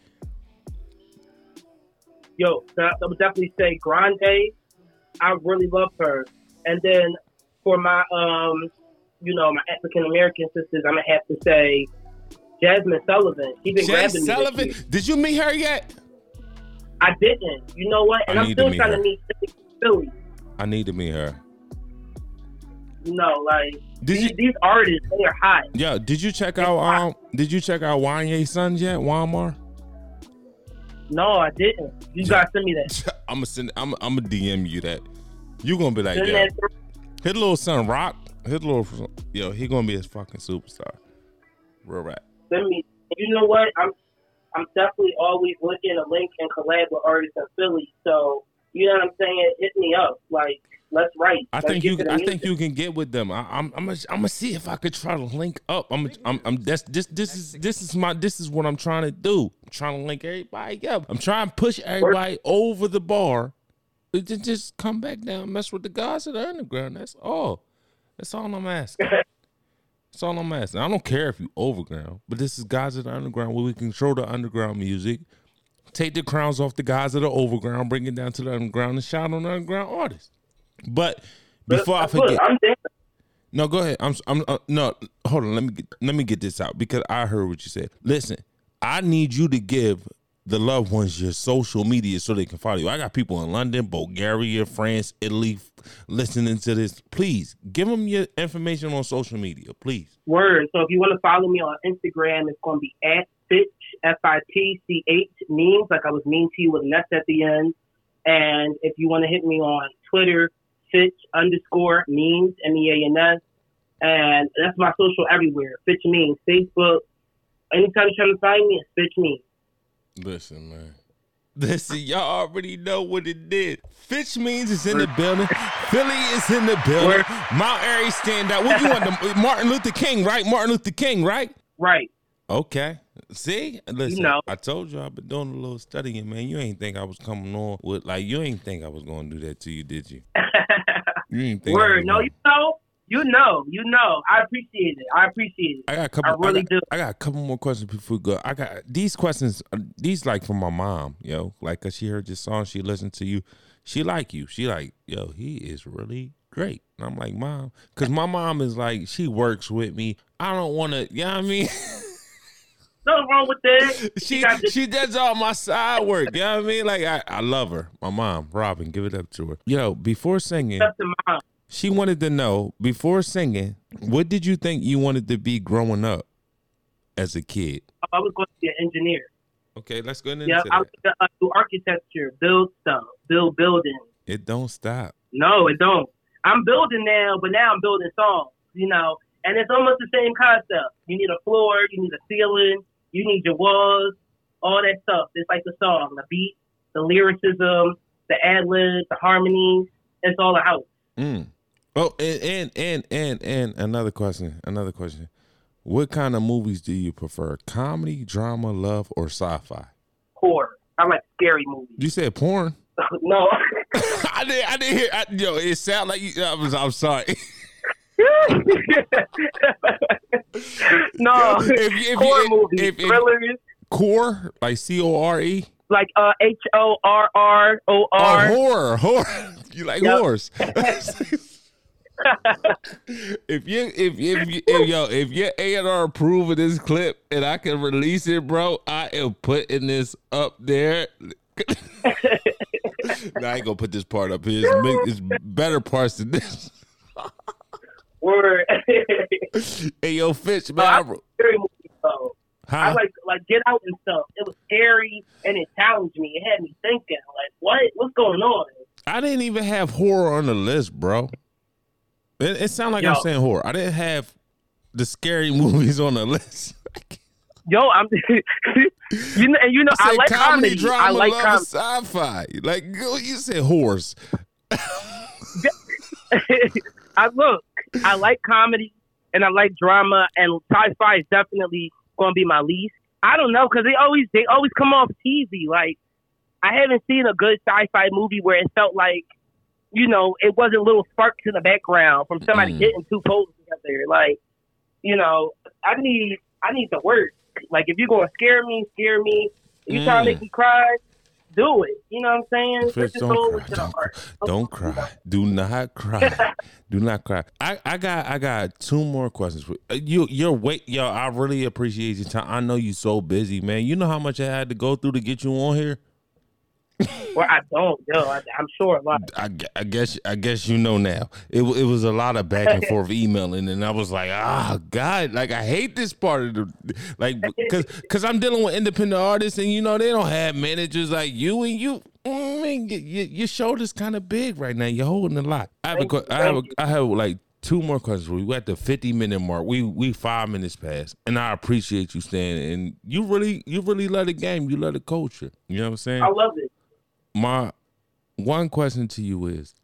Yo, I would definitely say Grande. I really love her. And then for my, um, you know, my African-American sisters, I'm going to have to say Jasmine Sullivan. She been Jasmine grabbing Sullivan. Me this year. Did you meet her yet? I didn't. You know what? And I I'm still to trying her. to meet Philly. I need to meet her. No, like did these, you, these artists, they are hot. Yeah. Did you check it's out? Hot. Um. Did you check out Wanye's Sons yet? Walmart. No, I didn't. You yeah. gotta send me that. I'm gonna send. I'm. I'm gonna D M you that. You gonna be like, send yeah. That. His little son rock. His little yo. He gonna be his fucking superstar. Real rap. Send me. You know what? I'm I'm definitely always looking to link and collab with artists in Philly. So you know what I'm saying? Hit me up. Like let's write. I let's think you. I music. think you can get with them. I, I'm I'm gonna I'm gonna see if I could try to link up. I'm I'm I'm that's this this is this is my this is what I'm trying to do. I'm trying to link everybody up. I'm trying to push everybody over the bar. Just just come back down, and mess with the guys of the underground. That's all. That's all I'm asking. That's all I'm asking. I don't care if you overground, but this is Guys of the Underground where we control the underground music, take the crowns off the guys of the overground, bring it down to the underground, and shout on the underground artists. But before I forget, I'm no, go ahead. I'm, I'm uh, no, hold on. Let me get, let me get this out because I heard what you said. Listen, I need you to give the loved ones your social media so they can follow you. I got people in London, Bulgaria, France, Italy listening to this. Please give them your information on social media, please. Word. So if you want to follow me on Instagram, it's going to be at Fitch, F I T C H, Means, like I was mean to you with an S at the end. And if you want to hit me on Twitter, Fitch underscore Means, M E A N S. And that's my social everywhere, Fitch Means, Facebook. Anytime you're trying to find me, it's Fitch Means. Listen, man. Listen, y'all already know what it did. Fitch Means is in the building. Philly is in the building. Mount Airy stand out. What you want? The, Martin Luther King, right? Martin Luther King, right? Right. Okay. See? Listen, you know. I told you I've been doing a little studying, man. You ain't think I was coming on with, like, you ain't think I was going to do that to you, did you? You ain't think Word. I was no, you know. You know, you know. I appreciate it. I appreciate it. I got a couple. I really I got, do. I got a couple more questions before we go. I got these questions. These like from my mom, yo. Like, cause she heard this song, she listened to you. She like you. She like, yo, he is really great. And I'm like, mom, cause my mom is like, she works with me. I don't want to. You know what I mean? Nothing wrong with that. She she, she does all my side work. You know what I mean? Like, I, I love her. My mom, Robin, give it up to her. Yo, before singing. That's the mom. She wanted to know, before singing, what did you think you wanted to be growing up as a kid? I was going to be an engineer. Okay, let's go into yeah, that. Yeah, I was going to do architecture, build stuff, build buildings. It don't stop. No, it don't. I'm building now, but now I'm building songs, you know. And it's almost the same concept. You need a floor, you need a ceiling, you need your walls, all that stuff. It's like the song, the beat, the lyricism, the ad-libs, the harmonies. It's all a house. Mm. Oh, and, and and and and another question, another question. What kind of movies do you prefer? Comedy, drama, love, or sci-fi? Horror. I like scary movies. You said porn? No. I didn't. I didn't hear. I, yo, it sounded like you. I was, I'm sorry. No. If, if, horror if, movies, if, if, thrillers. Core, like C O R E. Like uh H O R R O R. Horror, horror. You like yep. horrors. If you if if, you, if yo if your A and R approving this clip and I can release it, bro, I am putting this up there. Nah, I ain't gonna put this part up here. It's, it's better parts than this. Word. Hey, yo, Fitch, man. Oh, I, I, Huh? I like like Get Out and stuff. It was airy and it challenged me. It had me thinking, like, what? What's going on? I didn't even have horror on the list, bro. It, it sounds like yo, I'm saying horror. I didn't have the scary movies on the list. Yo, I'm. you know, and you know, I, I like comedy, comedy. Drama, I like com- sci-fi. Like you said, horrors. I look. I like comedy and I like drama, and sci-fi is definitely going to be my least. I don't know, because they always they always come off cheesy. Like, I haven't seen a good sci-fi movie where it felt like, you know, it wasn't little sparks in the background from somebody mm. getting two poles together. Like, you know, I need I need to work. Like, if you're going to scare me, scare me. If you're mm. trying to make me cry, do it. You know what I'm saying? Fish, don't cry. Don't, don't cry. Do not cry. Do not cry. I, I got I got two more questions for you. Your wait, yo. I really appreciate your time. I know you so busy, man. You know how much I had to go through to get you on here. Well, I don't, yo. I, I'm sure a lot. I, I guess I guess you know now. It it was a lot of back and forth emailing, and I was like, ah, oh, God, like I hate this part of the, like, because because I'm dealing with independent artists, and you know they don't have managers like you, and you, I mean, you, you, your shoulder's kind of big right now. You're holding a lot. I have a, I have a, I have like two more questions. We're at the fifty minute mark. We we five minutes past, and I appreciate you staying. And you really you really love the game. You love the culture. You know what I'm saying? I love it. My one question to you is,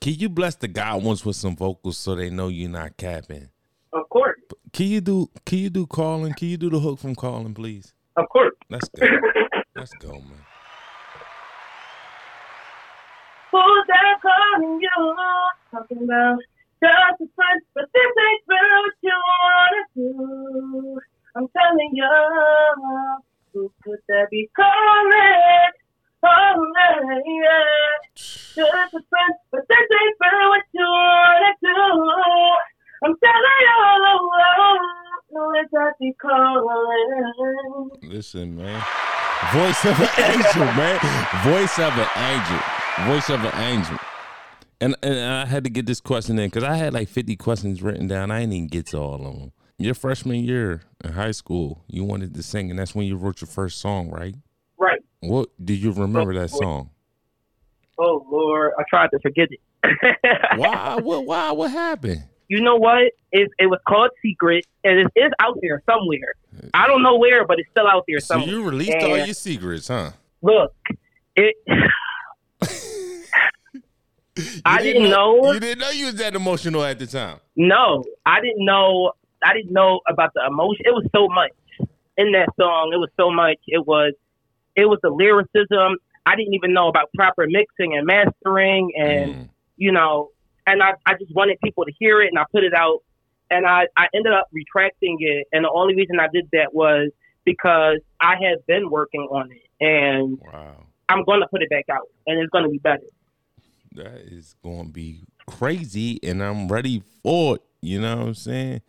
can you bless the God once with some vocals so they know you're not capping? Of course. Can you do Can you do Calling? Can you do the hook from Calling, please? Of course. Let's go. Let's go, man. Fools that are calling you, talking about just a friend, but this ain't what you wanna do. I'm telling you, who could that be calling? Oh, yeah, yeah. Just a friend, but this ain't for what you wanna do. I'm telling you, who is that be calling? Listen, man. Voice of an angel, man. Voice of an angel. Voice of an angel. And and I had to get this question in because I had like fifty questions written down. I didn't even get to all of them. Your freshman year in high school, you wanted to sing, and that's when you wrote your first song, right? Right. What do you remember oh, that Lord. song? Oh Lord, I tried to forget it. Why? What? Why? What happened? You know what? It it was called Secret, and it is out there somewhere. I don't know where, but it's still out there somewhere. So you released and all your secrets, huh? Look, it. I didn't, didn't know, know. You didn't know you was that emotional at the time. No, I didn't know. I didn't know about the emotion. It was so much in that song. It was so much. It was. It was the lyricism. I didn't even know about proper mixing and mastering, and mm. you know, and I, I just wanted people to hear it, and I put it out, and I, I ended up retracting it, and the only reason I did that was because I had been working on it, and wow. I'm going to put it back out, and it's going to be better. That is going to be crazy, and I'm ready for it, you know what I'm saying?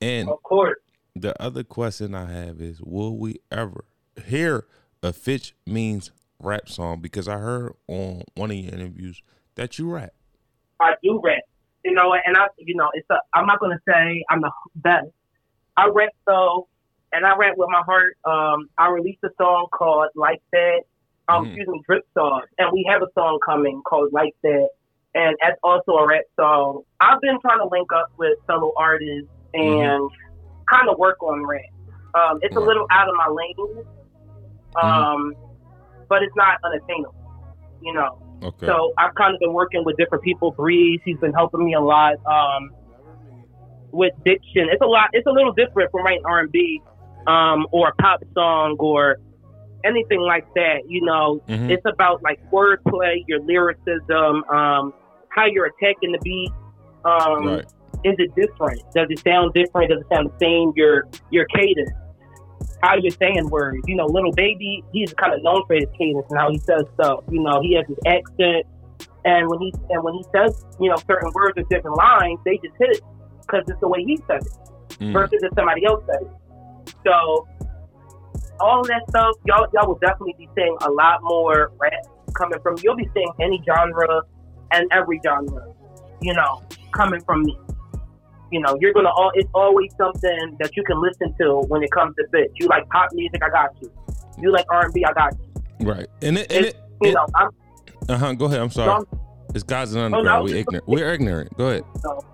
And of course. The other question I have is, will we ever hear a Fitch Means rap song? Because I heard on one of your interviews that you rap. I do rap, you know, and I, you know, it's. A, I'm not gonna say I'm the best. I rap though, and I rap with my heart. Um, I released a song called Like That. Um, mm. Excuse me, Drip Song, and we have a song coming called Like That, and that's also a rap song. I've been trying to link up with solo artists and mm. kind of work on rap. Um, it's mm. a little out of my lane. Um, mm-hmm. But it's not unattainable, you know. Okay. So I've kind of been working with different people. Breeze, he's been helping me a lot um, with diction. It's a lot. It's a little different from writing R and B um, or a pop song or anything like that. You know, mm-hmm. It's about like wordplay, your lyricism, um, how you're attacking the beat. Um, right. Is it different? Does it sound different? Does it sound the same? Your your cadence. How you're saying words, you know, Little Baby, he's kind of known for his cadence and how he says stuff. You know, he has his accent, and when he and when he says, you know, certain words or different lines, they just hit it because it's the way he says it mm. versus if somebody else says it. So all of that stuff, y'all y'all will definitely be seeing a lot more rap coming from. You'll be seeing any genre and every genre, you know, coming from me. you know, you're gonna all, it's always something that you can listen to when it comes to Fitch. You like pop music, I got you. You like R and B, I got you. Right, and it, and it you it, know, I'm. Uh huh. Go ahead. I'm sorry. So I'm, it's Guys of the Underground. Oh, no. We ignorant. We're ignorant. Go ahead. So,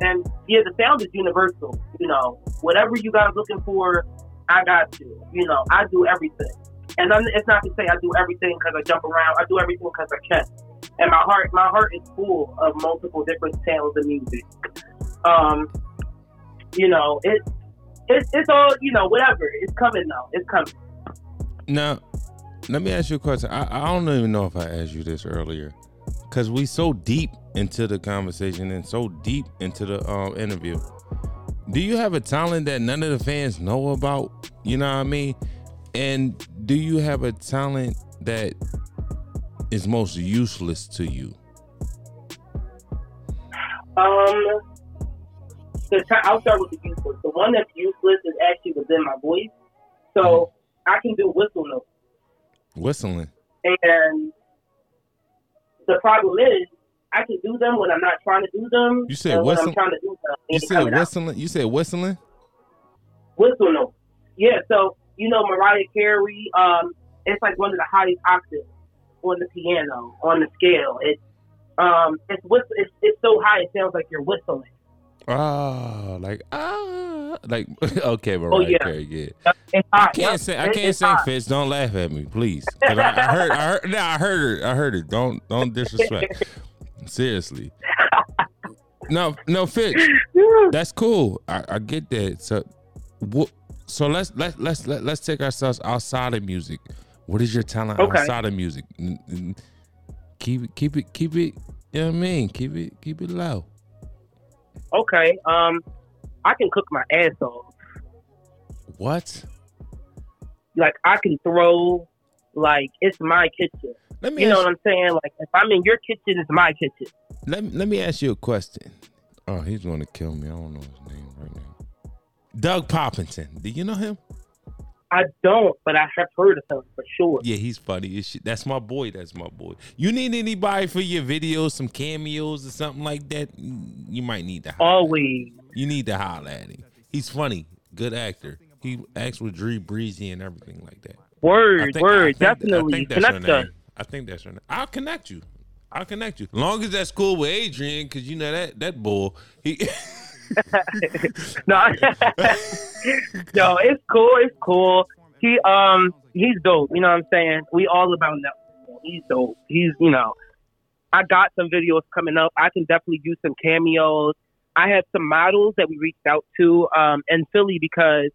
and yeah, the sound is universal. You know, whatever you guys looking for, I got you. You know, I do everything. And I'm, it's not to say I do everything because I jump around. I do everything because I can. And my heart, my heart is full of multiple different sounds of music. Um, you know, it, it, it's all, you know, whatever. It's coming though. It's coming. Now, let me ask you a question. I, I don't even know if I asked you this earlier, because we so deep into the conversation and so deep into the um, interview. Do you have a talent that none of the fans know about? You know what I mean? And do you have a talent that is most useless to you? Um, the ta- I'll start with the useless. The one that's useless is actually within my voice. So I can do whistle notes. Whistling. And the problem is, I can do them when I'm not trying to do them. You said whistling. You said whistling. Out. You said whistling. Whistle notes. Yeah. So you know, Mariah Carey. Um, it's like one of the highest octaves on the piano, on the scale. It's um, it's whistle. It's, it's so high it sounds like you're whistling. Ah, oh, like ah, like okay, Mariah oh, yeah. Carey. Yeah. It's, it's I can't it's, say I can't sing. Fitz, don't laugh at me, please. I, I heard. I heard. No, I heard it. I heard it. Don't don't disrespect. Seriously. No, no, Fitz. That's cool. I, I get that. So, wh- so let's let let's let, let's take ourselves outside of music. What is your talent okay. outside of music? Keep it, keep it, keep it. You know what I mean? Keep it, keep it low. Okay. Um, I can cook my ass off. What? Like I can throw. Like it's my kitchen. Let me you know what I'm saying? Like, if I'm in your kitchen, it's my kitchen. Let me, let me ask you a question. Oh, he's going to kill me. I don't know his name right now. Doug Poppington. Do you know him? I don't, but I have heard of him for sure. Yeah, he's funny as shit. That's my boy. That's my boy. You need anybody for your videos, some cameos or something like that? You might need to holler. Always. You need to holler at him. He's funny. Good actor. He acts with Dree Breezy and everything like that. Word, think, word. Definitely. Th- connect us. I think that's right. I'll connect you. I'll connect you. As long as that's cool with Adrian, because you know that that bull. He no, no, it's cool. It's cool. He um, he's dope. You know what I'm saying? We all about networking. He's dope. He's you know, I got some videos coming up. I can definitely use some cameos. I had some models that we reached out to um in Philly because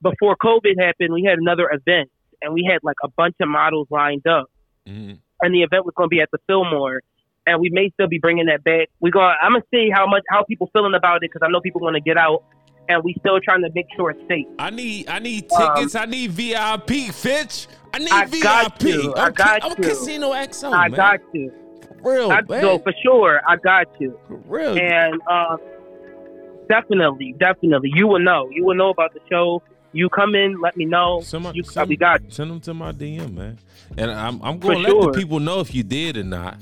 before COVID happened, we had another event and we had like a bunch of models lined up. Mm-hmm. And the event was going to be at the Fillmore, and we may still be bringing that back. We going I'm gonna see how much how people feeling about it because I know people want to get out, and we still trying to make sure it's safe. I need I need tickets. Um, I need V I P, Fitch. I need I V I P. Got you. I got I'm, you. I'm Casino X O. I man. got you. For real, I, man. No, for sure. I got you. For real. And uh, definitely, definitely, you will know. You will know about the show. You come in, let me know. Somebody, you, send, we got you. Send them to my D M, man. And I'm, I'm going to let sure. the people know if you did or not.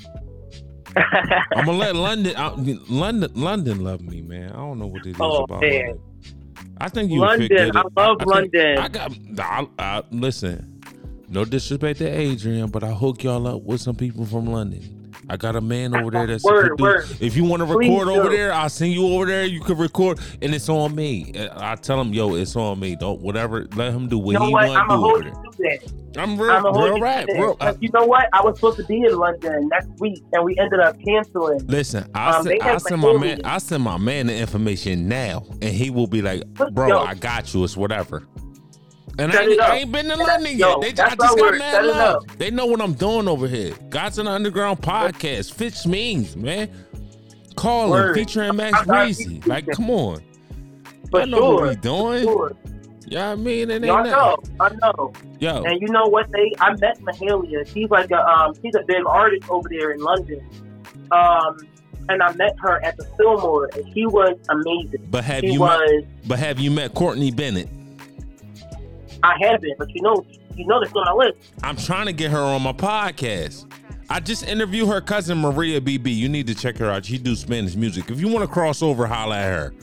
I'm going to let London, I, London, London love me, man. I don't know what it is oh, about man. London. I think you London, fit good. I love I, I London. I got. I, I, listen, no disrespect to Adrian, but I hook y'all up with some people from London. I got a man over there that's word, word. If you want to record over there, I'll send you over there. You can record, and it's on me. I tell him, yo, it's on me. Don't whatever. Let him do what you know he want to do over there. That. I'm real, I'm real right. Real, I, you know what? I was supposed to be in London next week, and we ended up canceling. Listen, I um, send, I send my man. I send my man the information now, and he will be like, bro, yo. I got you. It's whatever. And I ain't, I ain't been to London yet. Yo, they, I just got mad love. They know what I'm doing over here. Guys in the Underground podcast. Fitch Means, man. Calling, word. Featuring Max Breezy. Like, come on. For I know sure. what we doing. Sure. You know what I mean? It ain't I know. I know. Yo. And you know what? They? I met Mahalia. She's like a, um, she's a big artist over there in London. Um, and I met her at the Fillmore, and she was amazing. But have she you was, met, But have you met Courtney Bennett? I haven't, but you know, you know that's on my list. I'm trying to get her on my podcast. I just interviewed her cousin Maria B B. You need to check her out. She do Spanish music. If you want to cross over, holla at her.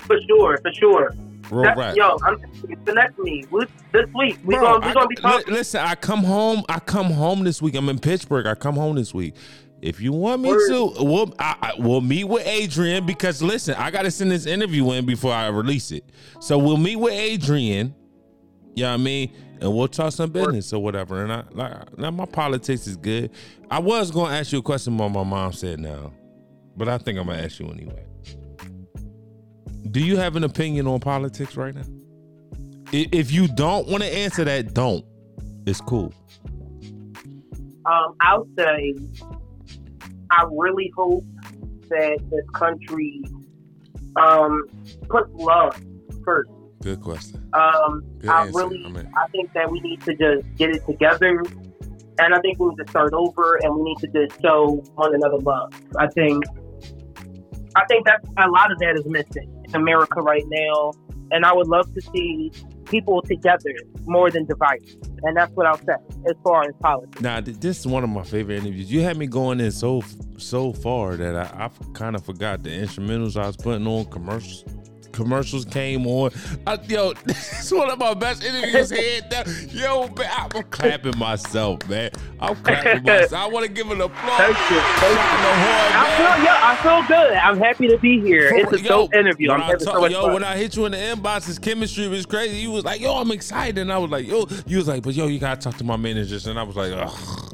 For sure, for sure. Real rap. Yo, I'm connect me. We, this week we Bro, gonna we I, gonna be talking. Listen, I come home. I come home this week. I'm in Pittsburgh. I come home this week. If you want me Word. to, we'll I, I, we'll meet with Adrian because listen, I gotta send this interview in before I release it. So we'll meet with Adrian. You know what I mean? And we'll talk some business Word. or whatever. And I like now my politics is good. I was gonna ask you a question, but my mom said no. But I think I'm gonna ask you anyway. Do you have an opinion on politics right now? If you don't want to answer that, don't. It's cool. Um, I'll say I really hope that this country um, puts love first. Good question. Um, Good I answer. really, I, mean. I think that we need to just get it together. And I think we need to start over and we need to just show one another love. I think I think that a lot of that is missing in America right now. And I would love to see people together more than divided. And that's what I'll say as far as politics. Now, this is one of my favorite interviews. You had me going in so so far that I, I kind of forgot the instrumentals I was putting on. Commercials commercials came on. I, yo, this is one of my best interviews. Head down. Yo, man, I'm clapping myself, man. I'm clapping myself. I want to give it a applause. Thank you. Thank you. Hard, I feel, yo, I feel good. I'm happy to be here. For, it's a yo, dope interview. I'm having so much yo, fun. When I hit you in the inbox, his chemistry was crazy. You was like, yo, I'm excited. And I was like, yo, you was like, but yo, you got to talk to my managers. And I was like, ugh.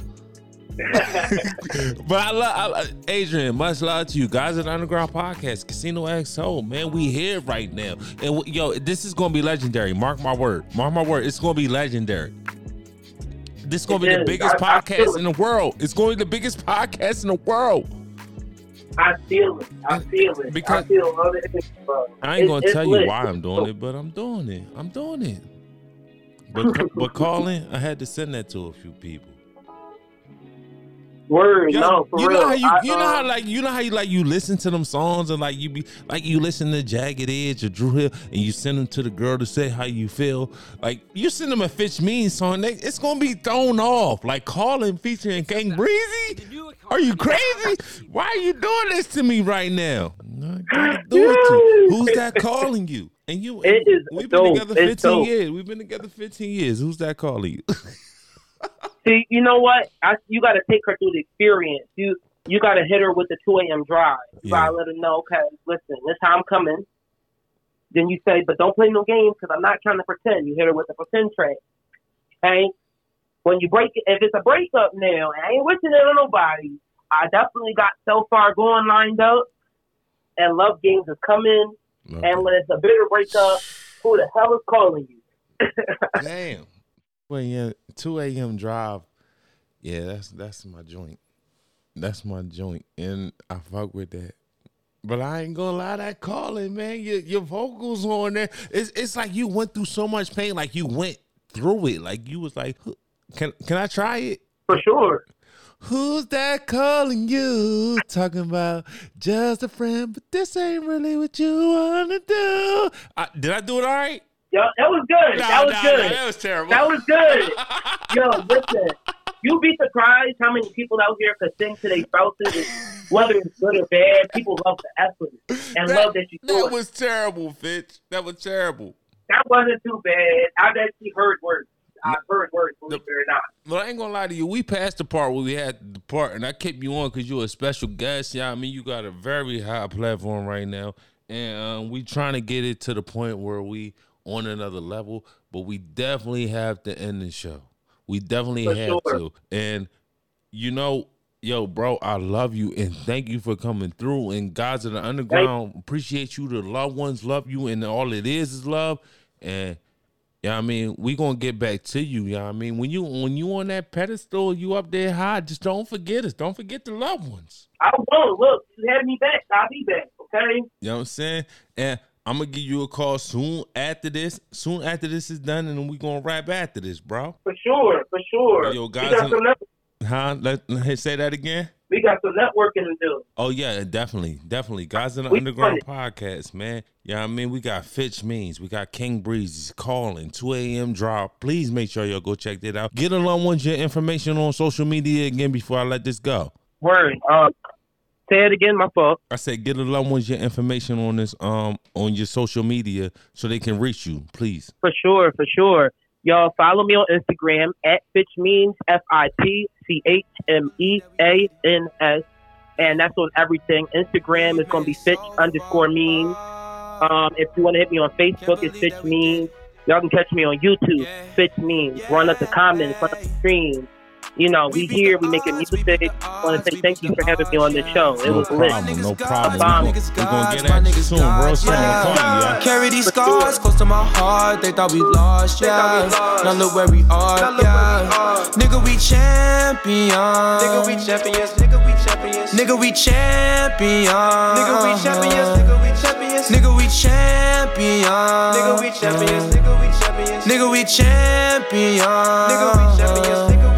But I love, I love Adrian. Much love to you, Guys of the Underground podcast, Casino X O. Man, we here right now, and we, yo, this is gonna be legendary. Mark my word. Mark my word. It's gonna be legendary. This is gonna it be is. the biggest I, podcast I in the world. It's going to be the biggest podcast in the world. I feel it. I feel it. Because I feel all the things, bro. I ain't it, gonna tell lit. you why I'm doing it, but I'm doing it. I'm doing it. But but calling, I had to send that to a few people. Word, yo, no, for you real. Know how you, I, you know um, how like you know how you like you listen to them songs and like you be like you listen to Jagged Edge or Drew Hill and you send them to the girl to say how you feel. Like you send them a Fitch Means song, they, it's gonna be thrown off. Like Calling featuring King Breezy. Are you crazy? Why are you doing this to me right now? No, I do it to you. Who's that calling you? And you, it is we've been dope. together fifteen it's years. Dope. We've been together fifteen years. Who's that calling you? See, you know what? I, you got to take her through the experience. You you got to hit her with the two a.m. drive. You yeah. got to let her know, okay, listen, this time coming. Then you say, but don't play no games because I'm not trying to pretend. You hit her with the pretend track. Okay? When you break, if it's a breakup now, I ain't wishing it on nobody. I definitely got So Far Gone lined up, and Love Games is coming. Love and it. When it's a bitter breakup, who the hell is calling you? Damn. two a.m. drive. Yeah, that's that's my joint. That's my joint. And I fuck with that. But I ain't gonna lie, that calling, man. Your your vocals on there. It's it's like you went through so much pain, like you went through it. Like you was like, Can can I try it? For sure. Who's that calling you? Talking about just a friend, but this ain't really what you wanna do. I, did I do it all right? Yo, that was good. No, that was no, good. No, that was terrible. That was good. Yo, listen, you'd be surprised how many people out here could sing to their spouses, whether it's good or bad. People love the effort and that, love that you do That it. was terrible, Fitch. That was terrible. That wasn't too bad. I've actually heard worse. I've heard worse, believe it or not. Well, I ain't going to lie to you. We passed the part where we had to depart, and I kept you on because you were a special guest. Yeah, I mean, you got a very high platform right now, and um, we trying to get it to the point where we – on another level, but we definitely have to end the show. We definitely for have sure. to. And you know, yo, bro, I love you and thank you for coming through. And Guys of the Underground, thank appreciate you. The loved ones love you, and all it is is love. And yeah, you know I mean, we gonna get back to you. Yeah, you know I mean, when you when you on that pedestal, you up there high. Just don't forget us. Don't forget the loved ones. I won't. Look, you have me back. I'll be back. Okay. You know what I'm saying? And I'm going to give you a call soon after this. Soon after this is done, and then we're going to wrap after this, bro. For sure. For sure. Yo, guys. You got some huh? Let, let, say that again. We got some networking to do. Oh, yeah, definitely. Definitely. Guys in the we Underground podcast, man. Yeah, I mean, we got Fitch Means. We got King Breeze, Calling, two a.m. Drive. Please make sure y'all go check that out. Get along with your information on social media again before I let this go. Word. Uh, say it again, my fault. I said get along with your information on this, um, on your social media so they can reach you, please. For sure, for sure. Y'all follow me on Instagram at Fitch Means, F I T C H M E A N S. And that's on everything. Instagram is going to be Fitch underscore Means. Um, if you want to hit me on Facebook, it's Fitch Means. Y'all can catch me on YouTube, Fitch Means. Run up the comments, run up the stream. You know, we here, we making music. I want to say thank you for having me on this show. It was lit. No problem. We're gonna get at you soon, real soon. Carry these scars close to my heart. They thought we lost, yeah. Now look where we are, yeah. Nigga, we champions. Nigga, we champions. Nigga, we champions. Nigga, we champions. Nigga, we champions. Nigga, we champions. Nigga, we champions. Nigga, we champions. Nigga, we champions. Nigga, we champions. Nigga, we champions.